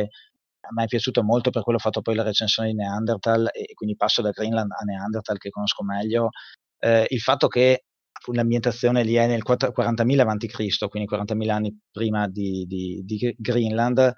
a me è piaciuto molto, per quello ho fatto poi la recensione di Neanderthal, e quindi passo da Greenland a Neanderthal che conosco meglio, il fatto che l'ambientazione lì è nel 40.000 a.C., quindi 40.000 anni prima di Greenland,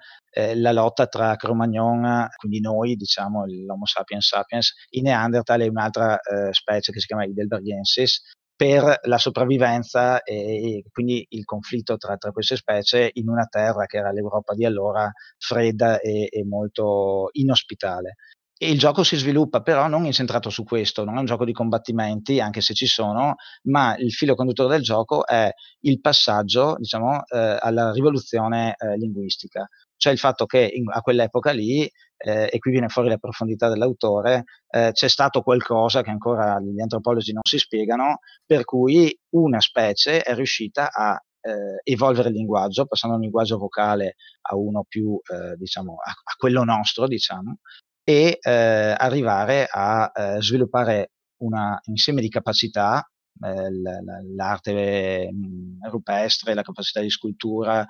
la lotta tra Cro-Magnon, quindi noi, diciamo l'Homo sapiens sapiens, i Neanderthal e un'altra specie che si chiama Heidelbergensis, per la sopravvivenza e quindi il conflitto tra queste specie in una terra che era l'Europa di allora, fredda e molto inospitale. E il gioco si sviluppa però non incentrato su questo, non è un gioco di combattimenti, anche se ci sono, ma il filo conduttore del gioco è il passaggio, diciamo, alla rivoluzione linguistica. Cioè il fatto che a quell'epoca lì, e qui viene fuori la profondità dell'autore, c'è stato qualcosa che ancora gli antropologi non si spiegano, per cui una specie è riuscita a evolvere il linguaggio, passando da un linguaggio vocale a uno più, diciamo, a quello nostro, diciamo, e arrivare a sviluppare un insieme di capacità l'arte rupestre, la capacità di scultura,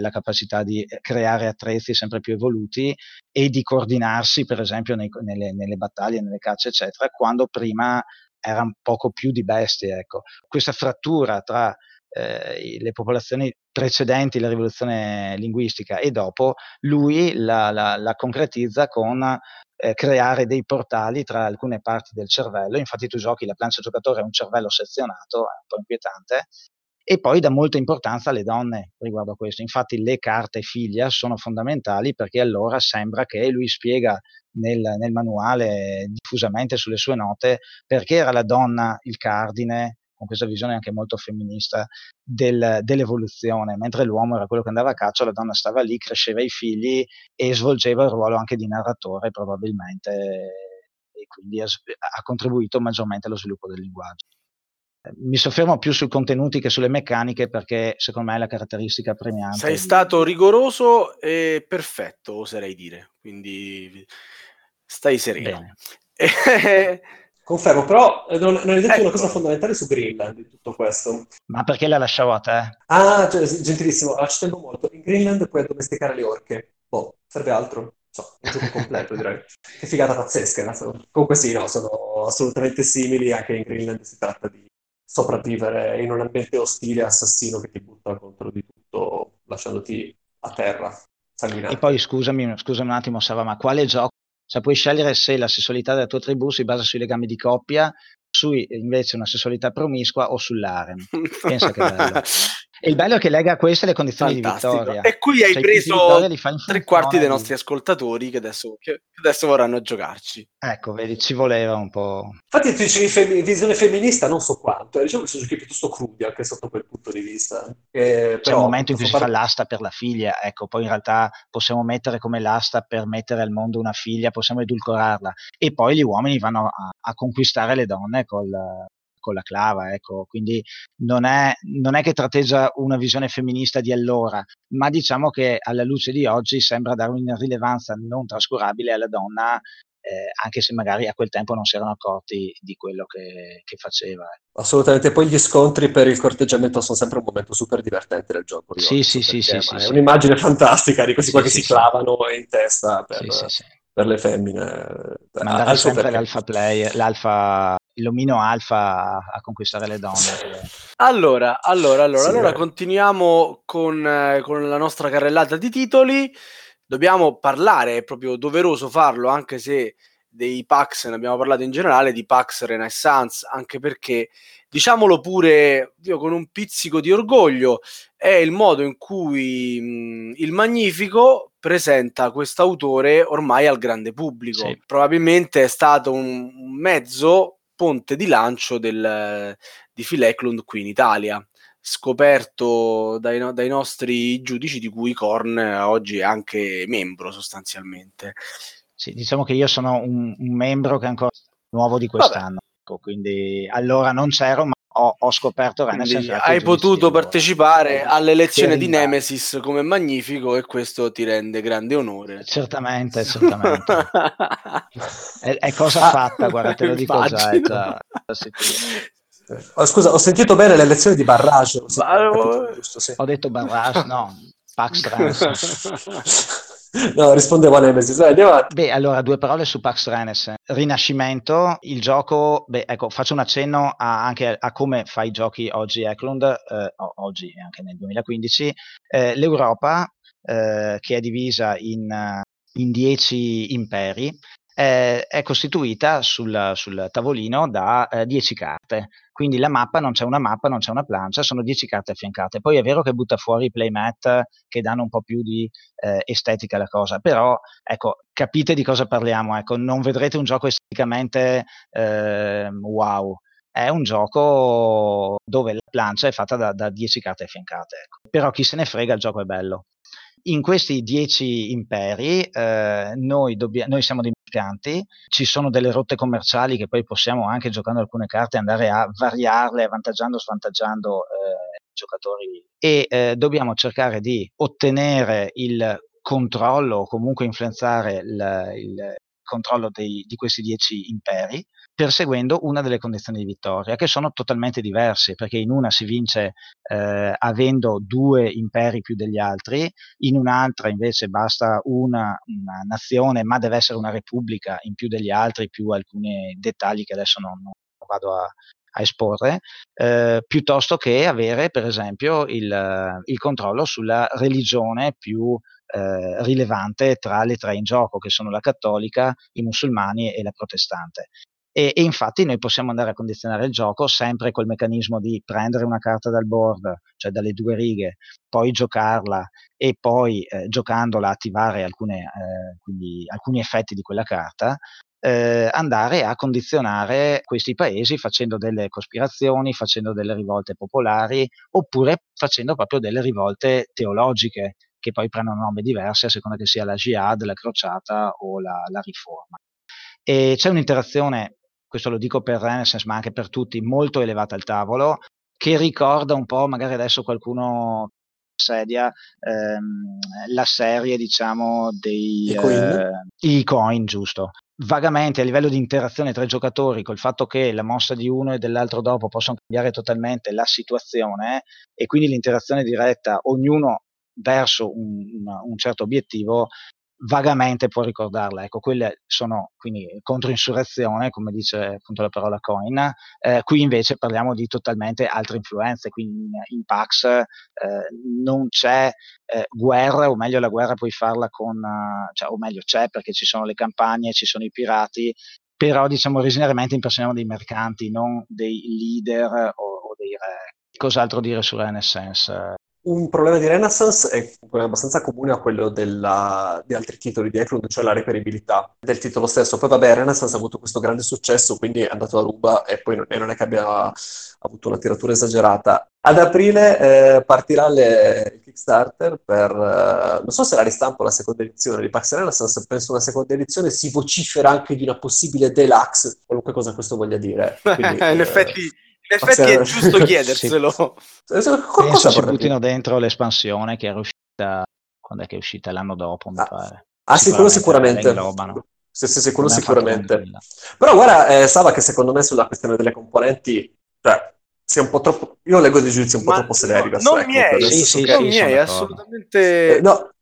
la capacità di creare attrezzi sempre più evoluti e di coordinarsi, per esempio, nelle battaglie, nelle cacce, eccetera, quando prima era un poco più di bestie, ecco. Questa frattura tra le popolazioni precedenti la rivoluzione linguistica e dopo, lui la concretizza con creare dei portali tra alcune parti del cervello. Infatti tu giochi, la plancia giocatore è un cervello sezionato, è un po' inquietante, e poi dà molta importanza alle donne riguardo a questo. Infatti le carte figlia sono fondamentali, perché allora sembra che lui spiega nel manuale diffusamente sulle sue note perché era la donna il cardine, con questa visione anche molto femminista dell'evoluzione, mentre l'uomo era quello che andava a caccia, la donna stava lì, cresceva i figli e svolgeva il ruolo anche di narratore probabilmente, e quindi ha contribuito maggiormente allo sviluppo del linguaggio. Mi soffermo più sui contenuti che sulle meccaniche, perché secondo me è la caratteristica premiante. Sei stato rigoroso e perfetto, oserei dire, quindi stai sereno. Confermo, però non hai detto una cosa fondamentale su Greenland di tutto questo. Ma perché la lasciavo a te? Ah, cioè, gentilissimo, ci tengo molto. In Greenland puoi addomesticare le orche. Boh, serve altro. È un gioco completo, direi. Che figata pazzesca. Comunque sì, no, sono assolutamente simili. Anche in Greenland si tratta di sopravvivere in un ambiente ostile, assassino, che ti butta contro di tutto, lasciandoti a terra, sanguinante. E poi scusami un attimo, Sava, ma quale gioco? Cioè, puoi scegliere se la sessualità della tua tribù si basa sui legami di coppia, sui invece una sessualità promiscua o sull'harem. Pensa che bello. E il bello è che lega a queste le condizioni Fantastico. Di vittoria. E qui hai preso tre quarti dei nostri ascoltatori che adesso vorranno giocarci. Ecco, vedi, ci voleva un po'. Infatti tu dicevi visione femminista, non so quanto. Diciamo che sono giochi piuttosto crudi anche sotto quel punto di vista. C'è un momento in cui si fa l'asta per la figlia, ecco, poi in realtà possiamo mettere come l'asta per mettere al mondo una figlia, possiamo edulcorarla. E poi gli uomini vanno a conquistare le donne con la clava, ecco, quindi non è che tratteggia una visione femminista di allora, ma diciamo che alla luce di oggi sembra dare una rilevanza non trascurabile alla donna, anche se magari a quel tempo non si erano accorti di quello che faceva. Assolutamente, poi gli scontri per il corteggiamento sono sempre un momento super divertente del gioco. Sì, è un'immagine fantastica di questi qua che si clavano in testa per le femmine. Mandare sempre l'alfa player, l'omino alfa a conquistare le donne. Allora, continuiamo con la nostra carrellata di titoli. Dobbiamo parlare, è proprio doveroso farlo, anche se dei Pax ne abbiamo parlato in generale, di Pax Renaissance, anche perché, diciamolo pure io con un pizzico di orgoglio, è il modo in cui il Magnifico presenta quest'autore ormai al grande pubblico. Sì. Probabilmente è stato un mezzo ponte di lancio di Phil Eklund qui in Italia, scoperto dai nostri giudici, di cui Corn oggi è anche membro sostanzialmente. Sì, diciamo che io sono un membro che è ancora nuovo di quest'anno, ecco, quindi allora non c'ero, ma ho scoperto. Hai potuto partecipare all'elezione di Nemesis come Magnifico, e questo ti rende grande onore. Certamente. è cosa fatta, guarda, te lo dico già. Scusa, ho sentito bene l'elezione di Barrage. Ho detto Barrage, no, Pax Trans. No, rispondevo a Nemesis. Beh, allora, due parole su Pax Renaissance. Rinascimento, il gioco, faccio un accenno anche a come fa i giochi oggi Eklund, oggi e anche nel 2015. L'Europa, che è divisa in 10 imperi, è costituita sul tavolino da 10 carte, quindi non c'è una plancia, sono 10 carte affiancate. Poi è vero che butta fuori i playmat che danno un po' più di estetica alla cosa, però ecco, capite di cosa parliamo, ecco, non vedrete un gioco esteticamente wow, è un gioco dove la plancia è fatta da 10 carte affiancate, ecco. Però chi se ne frega, il gioco è bello. In questi 10 imperi noi siamo dei mercanti, ci sono delle rotte commerciali che poi possiamo, anche giocando alcune carte, andare a variarle, avvantaggiando o svantaggiando i giocatori, e dobbiamo cercare di ottenere il controllo o comunque influenzare il controllo di questi 10 imperi, perseguendo una delle condizioni di vittoria, che sono totalmente diverse, perché in una si vince avendo 2 imperi più degli altri, in un'altra invece basta una nazione, ma deve essere una repubblica in più degli altri, più alcuni dettagli che adesso non vado a esporre, piuttosto che avere per esempio il controllo sulla religione più rilevante tra le 3 in gioco, che sono la cattolica, i musulmani e la protestante. E infatti noi possiamo andare a condizionare il gioco sempre col meccanismo di prendere una carta dal board, cioè dalle 2 righe, poi giocarla e poi giocandola attivare alcuni effetti di quella carta, andare a condizionare questi paesi facendo delle cospirazioni, facendo delle rivolte popolari, oppure facendo proprio delle rivolte teologiche, che poi prendono nomi diversi a seconda che sia la jihad, la crociata o la riforma. E c'è un'interazione, questo lo dico per Renaissance ma anche per tutti, molto elevata al tavolo, che ricorda un po', magari adesso qualcuno sedia, la serie diciamo dei i coin, giusto, vagamente a livello di interazione tra i giocatori, col fatto che la mossa di uno e dell'altro dopo possono cambiare totalmente la situazione, e quindi l'interazione diretta, ognuno verso un certo obiettivo, vagamente può ricordarla. Ecco, quelle sono quindi controinsurrezione, come dice appunto la parola coin. Qui invece parliamo di totalmente altre influenze, quindi in Pax non c'è guerra, o meglio la guerra puoi farla con, cioè, o meglio c'è, perché ci sono le campagne, ci sono i pirati, però diciamo originariamente impersoniamo dei mercanti, non dei leader o dei re. Cos'altro dire su Renaissance? Un problema di Renaissance è abbastanza comune a quello di altri titoli di Eklund, cioè la reperibilità del titolo stesso. Poi vabbè, Renaissance ha avuto questo grande successo, quindi è andato a ruba e poi non è che abbia avuto una tiratura esagerata. Ad aprile partirà il Kickstarter per, non so se la ristampo la seconda edizione di Pax Renaissance, penso una seconda edizione, si vocifera anche di una possibile deluxe, qualunque cosa questo voglia dire. Quindi, in effetti... In effetti è giusto chiederselo. Sì. Penso ci buttino dentro l'espansione che era uscita, quando è che è uscita? L'anno dopo, mi pare. Ah sì, quello sicuramente. Sì, quello sicuramente. Però guarda, Sava, che secondo me sulla questione delle componenti, cioè, sia un po' troppo... Io leggo dei giudizi un po' troppo severi. Non miei, assolutamente... No,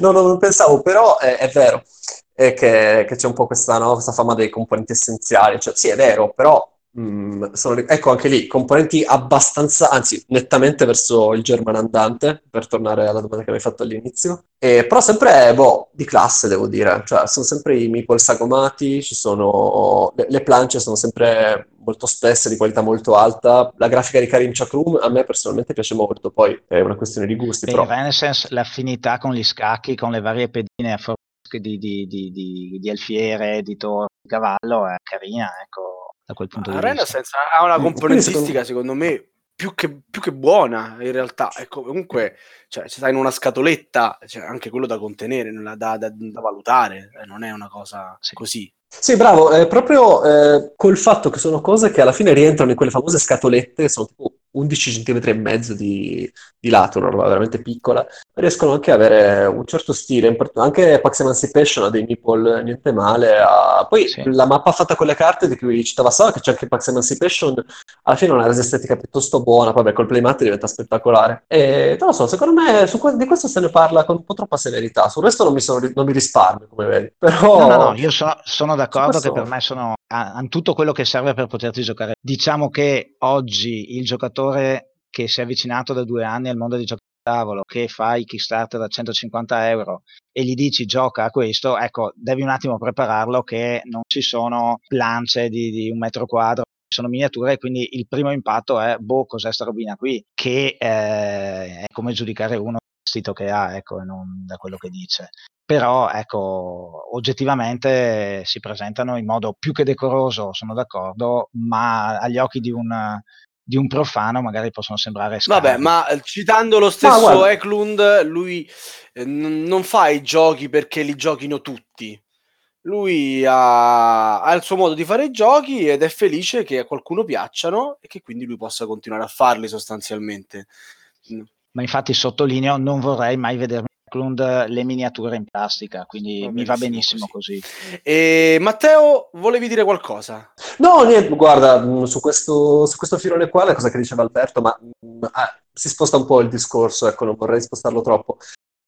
non pensavo, però è vero. È che c'è un po' questa fama dei componenti essenziali. Cioè, sì, è vero, però... ecco anche lì componenti abbastanza, anzi nettamente verso il German andante, per tornare alla domanda che avevi fatto all'inizio, però sempre di classe, devo dire, cioè sono sempre i meeple sagomati, ci sono le planche, sono sempre molto spesse, di qualità molto alta. La grafica di Karim Chakroum a me personalmente piace molto, poi è una questione di gusti. Per Renaissance l'affinità con gli scacchi, con le varie pedine a forma di alfiere, di torre, di cavallo è carina, ecco. Da quel punto di vista ha una componentistica secondo me più che buona in realtà, ecco, comunque cioè ci sta in una scatoletta, cioè, anche quello da contenere, da valutare, non è una cosa così. Sì, bravo, proprio col fatto che sono cose che alla fine rientrano in quelle famose scatolette, sono tipo 11 cm e mezzo di lato, una roba veramente piccola, riescono anche ad avere un certo stile, anche Pax Emancipation ha dei meeple niente male, poi sì. La mappa fatta con le carte di cui citava Sava, che c'è anche Pax Emancipation, alla fine ha una resa estetica piuttosto buona, poi col playmat diventa spettacolare, e non lo so, secondo me di questo se ne parla con un po' troppa severità, sul resto non mi risparmio, come vedi, però... No, io sono d'accordo che per me sono tutto quello che serve per poterti giocare. Diciamo che oggi il giocatore che si è avvicinato da 2 anni al mondo di gioco da tavolo, che fa i Kickstarter da €150 e gli dici gioca a questo, ecco, devi un attimo prepararlo che non ci sono planche di 1 metro quadro, sono miniature, quindi il primo impatto è cos'è sta robina qui, che è come giudicare uno vestito che ha, ecco, non da quello che dice. Però ecco, oggettivamente si presentano in modo più che decoroso, sono d'accordo, ma agli occhi di un profano magari possono sembrare scarsi. Vabbè, ma citando lo stesso Eklund, lui non fa i giochi perché li giochino tutti. Lui ha il suo modo di fare i giochi ed è felice che a qualcuno piacciano e che quindi lui possa continuare a farli sostanzialmente. Ma infatti sottolineo, non vorrei mai vedermi Eklund le miniature in plastica, quindi mi va benissimo così. E, Matteo, volevi dire qualcosa? No, niente, guarda, su questo filone qua, la cosa che diceva Alberto, ma si sposta un po' il discorso, ecco, non vorrei spostarlo troppo.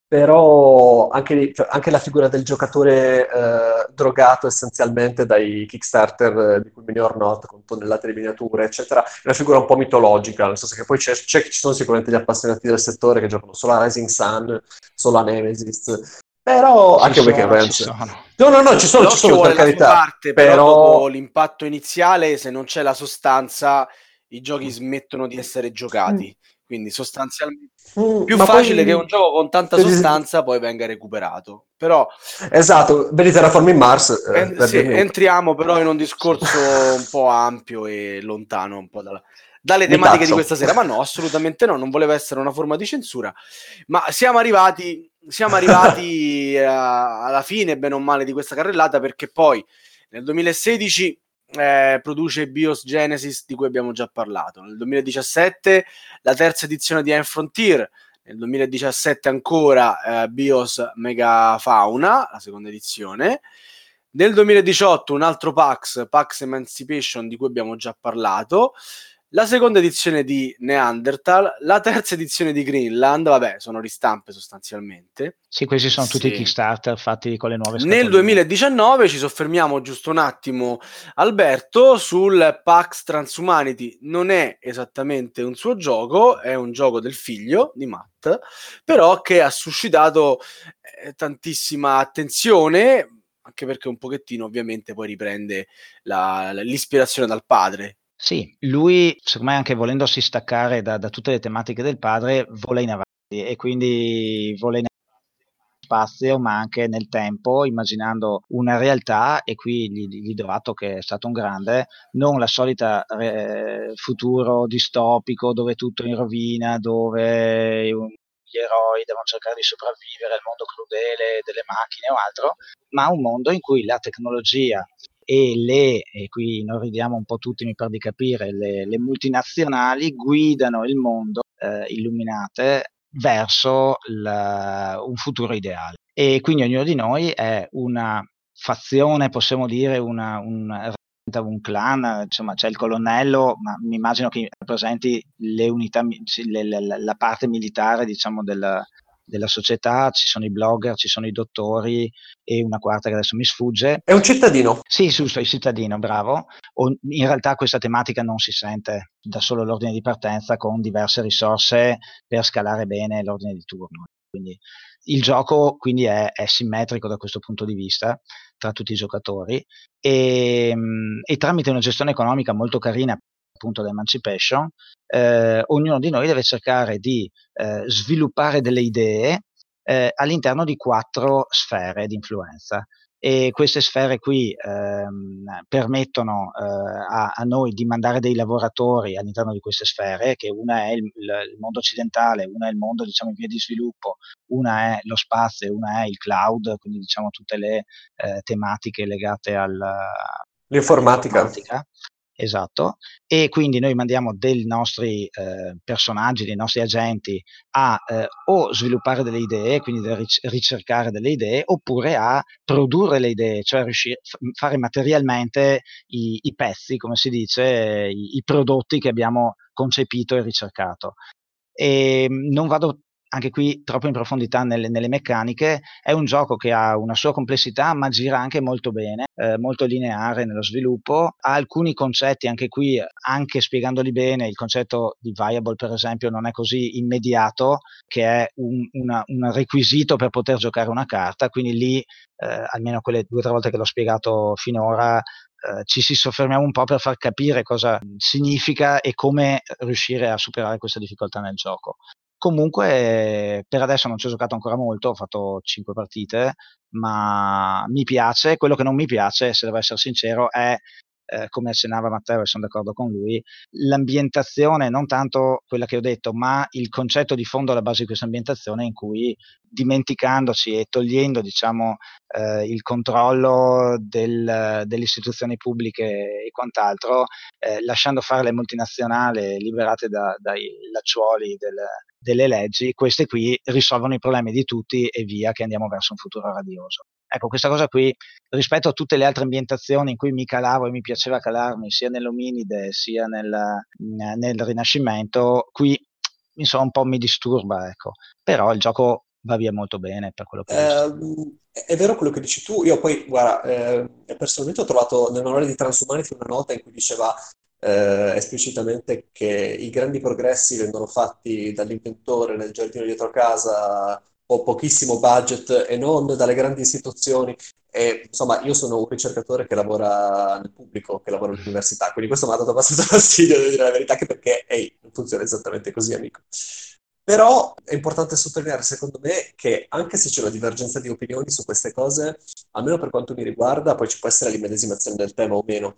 Però anche la figura del giocatore drogato essenzialmente dai Kickstarter di cui Minior Not, con tonnellate di miniature, eccetera, è una figura un po' mitologica, nel senso che poi ci sono sicuramente gli appassionati del settore che giocano solo a Rising Sun, solo a Nemesis, però ci anche sono, Weekend Ranch. No, ci sono per carità. Parte, però dopo l'impatto iniziale, se non c'è la sostanza, i giochi smettono di essere giocati. Quindi sostanzialmente più facile poi che un gioco con tanta sostanza poi venga recuperato. Però esatto, vedi Terraform in Mars. Entriamo però in un discorso un po' ampio e lontano un po' dalle tematiche di questa sera, ma no, assolutamente no, non voleva essere una forma di censura. Ma siamo arrivati alla fine, bene o male, di questa carrellata, perché poi nel 2016 produce Bios Genesis, di cui abbiamo già parlato. Nel 2017 la terza edizione di End Frontier, nel 2017 ancora Bios Megafauna, la seconda edizione. Nel 2018 un altro Pax Emancipation, di cui abbiamo già parlato, la seconda edizione di Neanderthal, la terza edizione di Greenland, vabbè, sono ristampe sostanzialmente. Sì, questi sono tutti i Kickstarter fatti con le nuove scatoline. Nel 2019 ci soffermiamo giusto un attimo, Alberto, sul Pax Transhumanity. Non è esattamente un suo gioco, è un gioco del figlio di Matt, però che ha suscitato tantissima attenzione, anche perché un pochettino ovviamente poi riprende l'ispirazione dal padre. Sì, lui secondo me, anche volendosi staccare da tutte le tematiche del padre, vola in avanti, e quindi vola in avanti spazio ma anche nel tempo, immaginando una realtà, e qui gli do atto che è stato un grande, non la solita futuro distopico dove tutto è in rovina, dove gli eroi devono cercare di sopravvivere al mondo crudele delle macchine o altro, ma un mondo in cui la tecnologia e qui noi ridiamo un po' tutti, mi pare di capire, le multinazionali guidano il mondo, illuminate, verso un futuro ideale. E quindi ognuno di noi è una fazione, possiamo dire, un clan, insomma c'è il colonnello, ma mi immagino che rappresenti le unità, la parte militare, diciamo, della società, ci sono i blogger, ci sono i dottori e una quarta che adesso mi sfugge. È un cittadino. Sì, giusto, il cittadino, bravo. In realtà questa tematica non si sente da solo l'ordine di partenza, con diverse risorse per scalare bene l'ordine di turno. Quindi il gioco quindi è simmetrico da questo punto di vista tra tutti i giocatori e tramite una gestione economica molto carina, appunto l'Emancipation, ognuno di noi deve cercare di sviluppare delle idee all'interno di 4 sfere di influenza, e queste sfere qui permettono a noi di mandare dei lavoratori all'interno di queste sfere, che una è il mondo occidentale, una è il mondo, diciamo, in via di sviluppo, una è lo spazio, una è il cloud, quindi diciamo tutte le tematiche legate all'informatica. Esatto, e quindi noi mandiamo dei nostri personaggi, dei nostri agenti a o sviluppare delle idee, quindi ricercare delle idee, oppure a produrre le idee, cioè fare materialmente i pezzi, come si dice, i prodotti che abbiamo concepito e ricercato. E non vado anche qui troppo in profondità nelle meccaniche, è un gioco che ha una sua complessità ma gira anche molto bene, molto lineare nello sviluppo, ha alcuni concetti anche qui, anche spiegandoli bene, il concetto di viable per esempio non è così immediato, che è un requisito per poter giocare una carta, quindi lì almeno quelle 2 o 3 volte che l'ho spiegato finora ci si soffermiamo un po' per far capire cosa significa e come riuscire a superare questa difficoltà nel gioco. Comunque per adesso non ci ho giocato ancora molto, ho fatto 5 partite, ma mi piace. Quello che non mi piace, se devo essere sincero, è, come accennava Matteo e sono d'accordo con lui, l'ambientazione, non tanto quella che ho detto, ma il concetto di fondo alla base di questa ambientazione in cui, dimenticandoci e togliendo, diciamo, il controllo delle istituzioni pubbliche e quant'altro, lasciando fare le multinazionali liberate dai lacciuoli del delle leggi, queste qui risolvono i problemi di tutti e via che andiamo verso un futuro radioso. Ecco, questa cosa qui, rispetto a tutte le altre ambientazioni in cui mi calavo e mi piaceva calarmi, sia nell'ominide sia nel Rinascimento, qui insomma un po' mi disturba, ecco. Però il gioco va via molto bene per quello che è vero quello che dici tu. Io poi, guarda, personalmente ho trovato nel manuale di Transhumanity una nota in cui diceva esplicitamente che i grandi progressi vengono fatti dall'inventore nel giardino dietro casa, o pochissimo budget, e non dalle grandi istituzioni. E, insomma, io sono un ricercatore che lavora nel pubblico, che lavora all'università, quindi questo mi ha dato abbastanza fastidio, devo dire la verità, anche perché non funziona esattamente così, amico. Però è importante sottolineare, secondo me, che anche se c'è una divergenza di opinioni su queste cose, almeno per quanto mi riguarda, poi ci può essere l'immedesimazione del tema o meno,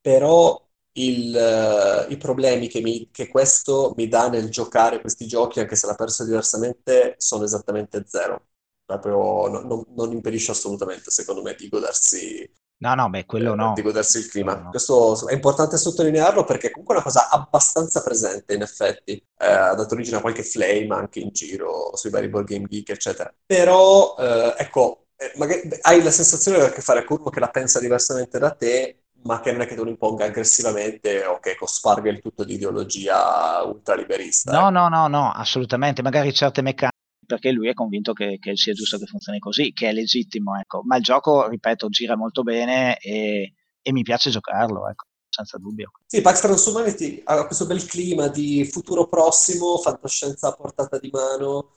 però i problemi che questo mi dà nel giocare questi giochi, anche se la perso diversamente, sono esattamente zero. Proprio non impedisce assolutamente, secondo me, di godersi di godersi il clima. No. Questo è importante sottolinearlo, perché comunque è una cosa abbastanza presente, in effetti. Ha dato origine a qualche flame anche in giro sui vari board game geek, eccetera. Però ecco, magari hai la sensazione di avere a che fare con qualcuno che la pensa diversamente da te, ma che non è che te lo imponga aggressivamente o che cosparga il tutto di ideologia ultraliberista. No, assolutamente. Magari certe meccaniche, perché lui è convinto che sia giusto che funzioni così, che è legittimo, ecco. Ma il gioco, ripeto, gira molto bene e mi piace giocarlo, ecco, senza dubbio. Sì, Pax Transhumanity ha questo bel clima di futuro prossimo, fantascienza a portata di mano,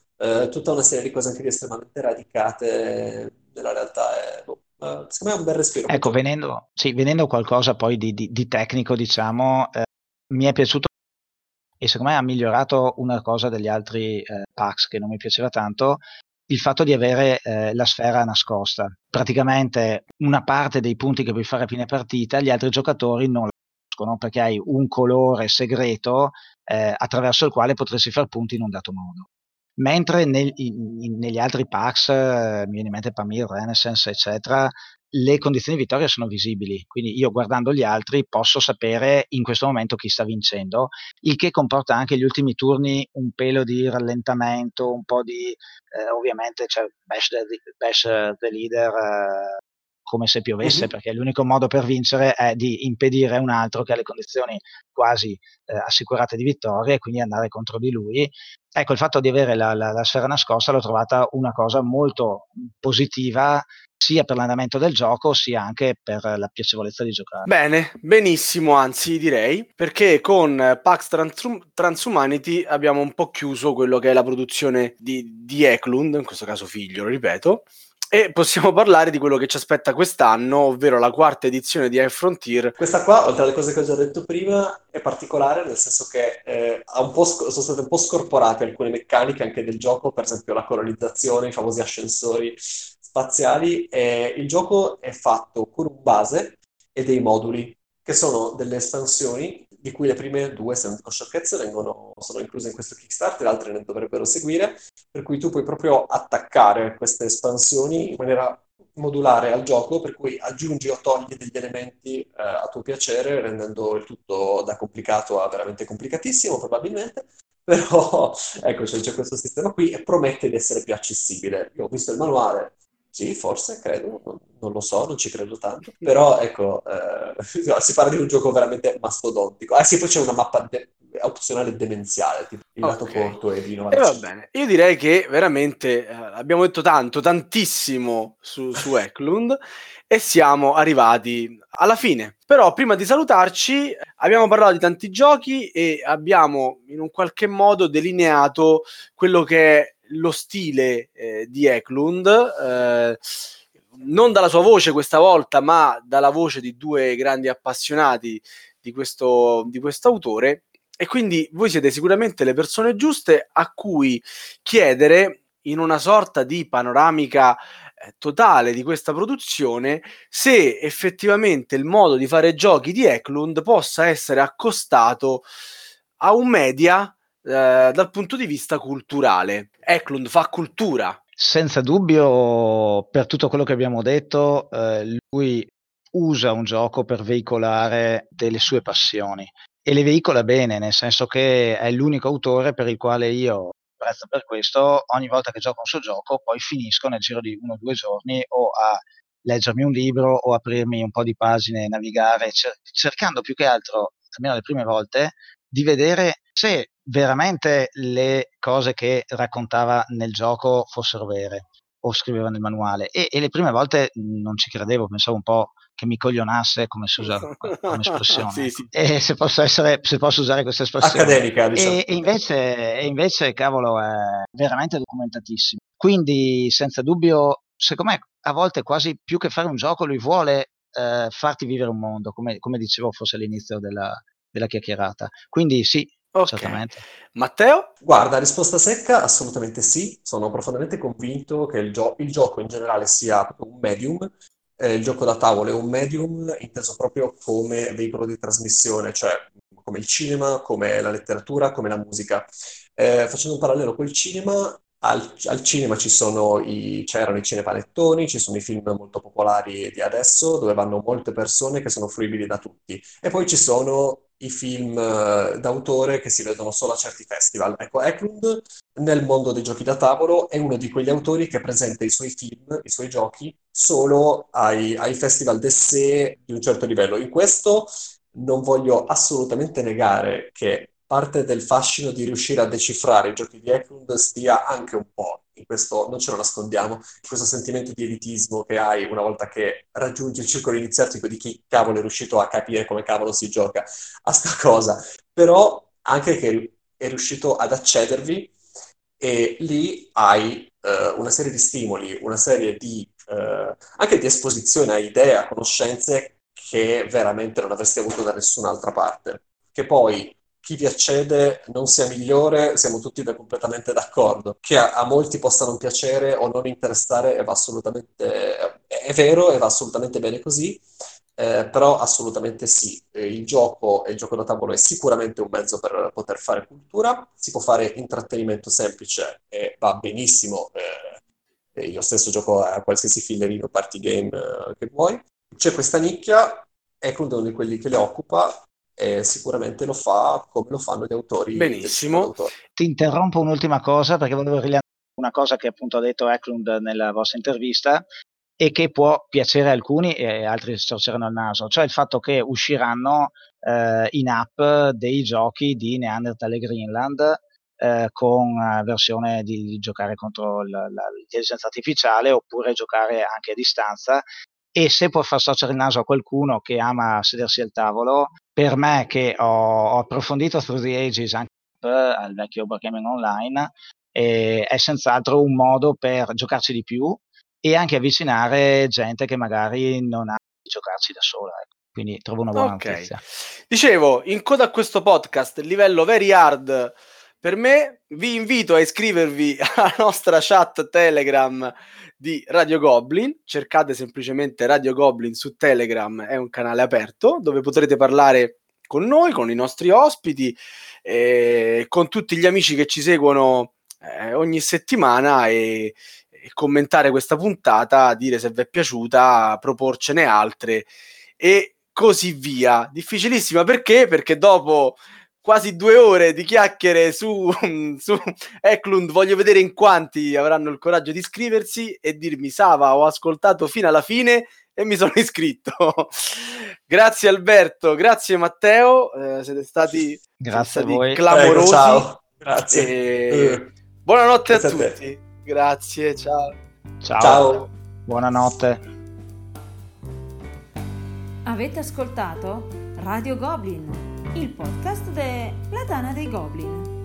tutta una serie di cose anche estremamente radicate nella realtà. Secondo me è un bel respiro. Ecco, venendo a qualcosa poi di tecnico, diciamo, mi è piaciuto e secondo me ha migliorato una cosa degli altri Pax che non mi piaceva tanto, il fatto di avere la sfera nascosta. Praticamente una parte dei punti che puoi fare a fine partita gli altri giocatori non la conoscono, perché hai un colore segreto attraverso il quale potresti far punti in un dato modo. Mentre negli altri Pax, mi viene in mente Pamir, Renaissance, eccetera, le condizioni di vittoria sono visibili, quindi io guardando gli altri posso sapere in questo momento chi sta vincendo, il che comporta anche gli ultimi turni un pelo di rallentamento, un po' di ovviamente cioè bash the leader come se piovesse, perché l'unico modo per vincere è di impedire a un altro che ha le condizioni quasi assicurate di vittoria e quindi andare contro di lui. Ecco, il fatto di avere la sfera nascosta l'ho trovata una cosa molto positiva, sia per l'andamento del gioco, sia anche per la piacevolezza di giocare. Bene, benissimo, anzi direi, perché con Pax Transhumanity abbiamo un po' chiuso quello che è la produzione di Eklund, in questo caso figlio, lo ripeto, e possiamo parlare di quello che ci aspetta quest'anno, ovvero la quarta edizione di Air Frontier. Questa qua, oltre alle cose che ho già detto prima, è particolare nel senso che sono state un po' scorporate alcune meccaniche anche del gioco, per esempio la colonizzazione, i famosi ascensori spaziali. Il gioco è fatto con un base e dei moduli, che sono delle espansioni, di cui le prime due, se non dico sciocchezze, sono incluse in questo Kickstarter, le altre ne dovrebbero seguire, per cui tu puoi proprio attaccare queste espansioni in maniera modulare al gioco, per cui aggiungi o togli degli elementi a tuo piacere, rendendo il tutto da complicato a veramente complicatissimo, probabilmente, però ecco, c'è questo sistema qui e promette di essere più accessibile. Io ho visto il manuale. Sì, forse, credo, non lo so, non ci credo tanto, però ecco, si parla di un gioco veramente mastodontico. Ah sì, poi c'è una mappa opzionale demenziale, tipo il lato porto e vino. E va bene, io direi che veramente abbiamo detto tantissimo su Eklund e siamo arrivati alla fine. Però prima di salutarci abbiamo parlato di tanti giochi e abbiamo in un qualche modo delineato quello che è lo stile di Eklund, non dalla sua voce questa volta, ma dalla voce di due grandi appassionati di questo autore, e quindi voi siete sicuramente le persone giuste a cui chiedere, in una sorta di panoramica totale di questa produzione, se effettivamente il modo di fare giochi di Eklund possa essere accostato a un media dal punto di vista culturale. Eklund fa cultura. Senza dubbio, per tutto quello che abbiamo detto, lui usa un gioco per veicolare delle sue passioni e le veicola bene, nel senso che è l'unico autore per il quale io prezzo per questo, ogni volta che gioco un suo gioco poi finisco nel giro di 1 o 2 giorni o a leggermi un libro o aprirmi un po' di pagine, navigare, cercando più che altro, almeno le prime volte, di vedere se veramente le cose che raccontava nel gioco fossero vere o scriveva nel manuale. E le prime volte non ci credevo, pensavo un po' che mi coglionasse, come si usa come espressione. Sì, sì. E se posso usare questa espressione accademica, diciamo. e invece cavolo, è veramente documentatissimo, quindi senza dubbio, secondo me, a volte quasi più che fare un gioco lui vuole farti vivere un mondo, come dicevo forse all'inizio della chiacchierata, quindi sì. Okay. Matteo? Guarda, risposta secca, assolutamente sì. Sono profondamente convinto che il gioco in generale sia proprio un medium. Il gioco da tavolo è un medium inteso proprio come veicolo di trasmissione, cioè come il cinema, come la letteratura, come la musica. Facendo un parallelo col cinema, al cinema c'erano i cinepanettoni, ci sono i film molto popolari di adesso, dove vanno molte persone che sono fruibili da tutti. E poi ci sono i film d'autore che si vedono solo a certi festival. Ecco, Eklund nel mondo dei giochi da tavolo è uno di quegli autori che presenta i suoi film, i suoi giochi, solo ai festival d'essai di un certo livello. In questo non voglio assolutamente negare che parte del fascino di riuscire a decifrare i giochi di Eklund stia anche un po', in questo non ce lo nascondiamo, in questo sentimento di elitismo che hai una volta che raggiungi il circolo iniziatico di chi cavolo è riuscito a capire come cavolo si gioca a sta cosa, però anche che è riuscito ad accedervi, e lì hai una serie di stimoli, una serie di anche di esposizione a idee, a conoscenze che veramente non avresti avuto da nessun'altra parte. Che poi chi vi accede non sia migliore, siamo tutti completamente d'accordo. Che a molti possa non piacere o non interessare va assolutamente, è vero, e va assolutamente bene così, però assolutamente sì. Il gioco da tavolo è sicuramente un mezzo per poter fare cultura, si può fare intrattenimento semplice e va benissimo. Io stesso gioco a qualsiasi fillerino, party game che vuoi. C'è questa nicchia, è uno di quelli che le occupa, e sicuramente lo fa come lo fanno gli autori. Benissimo. Ti interrompo un'ultima cosa perché volevo rilanciare una cosa che appunto ha detto Eklund nella vostra intervista e che può piacere a alcuni e altri si storceranno il naso, cioè il fatto che usciranno in app dei giochi di Neanderthal e Greenland con versione di giocare contro l'intelligenza artificiale oppure giocare anche a distanza. E se può far storcere il naso a qualcuno che ama sedersi al tavolo, per me che ho approfondito Through the Ages anche al vecchio board gaming online, è senz'altro un modo per giocarci di più e anche avvicinare gente che magari non ha di giocarci da sola. Quindi trovo una buona notizia. Dicevo, in coda a questo podcast, livello very hard per me, vi invito a iscrivervi alla nostra chat Telegram di Radio Goblin, cercate semplicemente Radio Goblin su Telegram, è un canale aperto dove potrete parlare con noi, con i nostri ospiti, con tutti gli amici che ci seguono ogni settimana e commentare questa puntata, dire se vi è piaciuta, proporcene altre e così via. Difficilissima perché dopo quasi 2 ore di chiacchiere su Eklund, voglio vedere in quanti avranno il coraggio di iscriversi e dirmi: Sava, ho ascoltato fino alla fine e mi sono iscritto. Grazie Alberto, grazie Matteo, siete stati clamorosi. Ciao. Grazie. Buonanotte grazie a tutti. Grazie, ciao. Buonanotte. Avete ascoltato Radio Goblin, il podcast della Tana dei Goblin.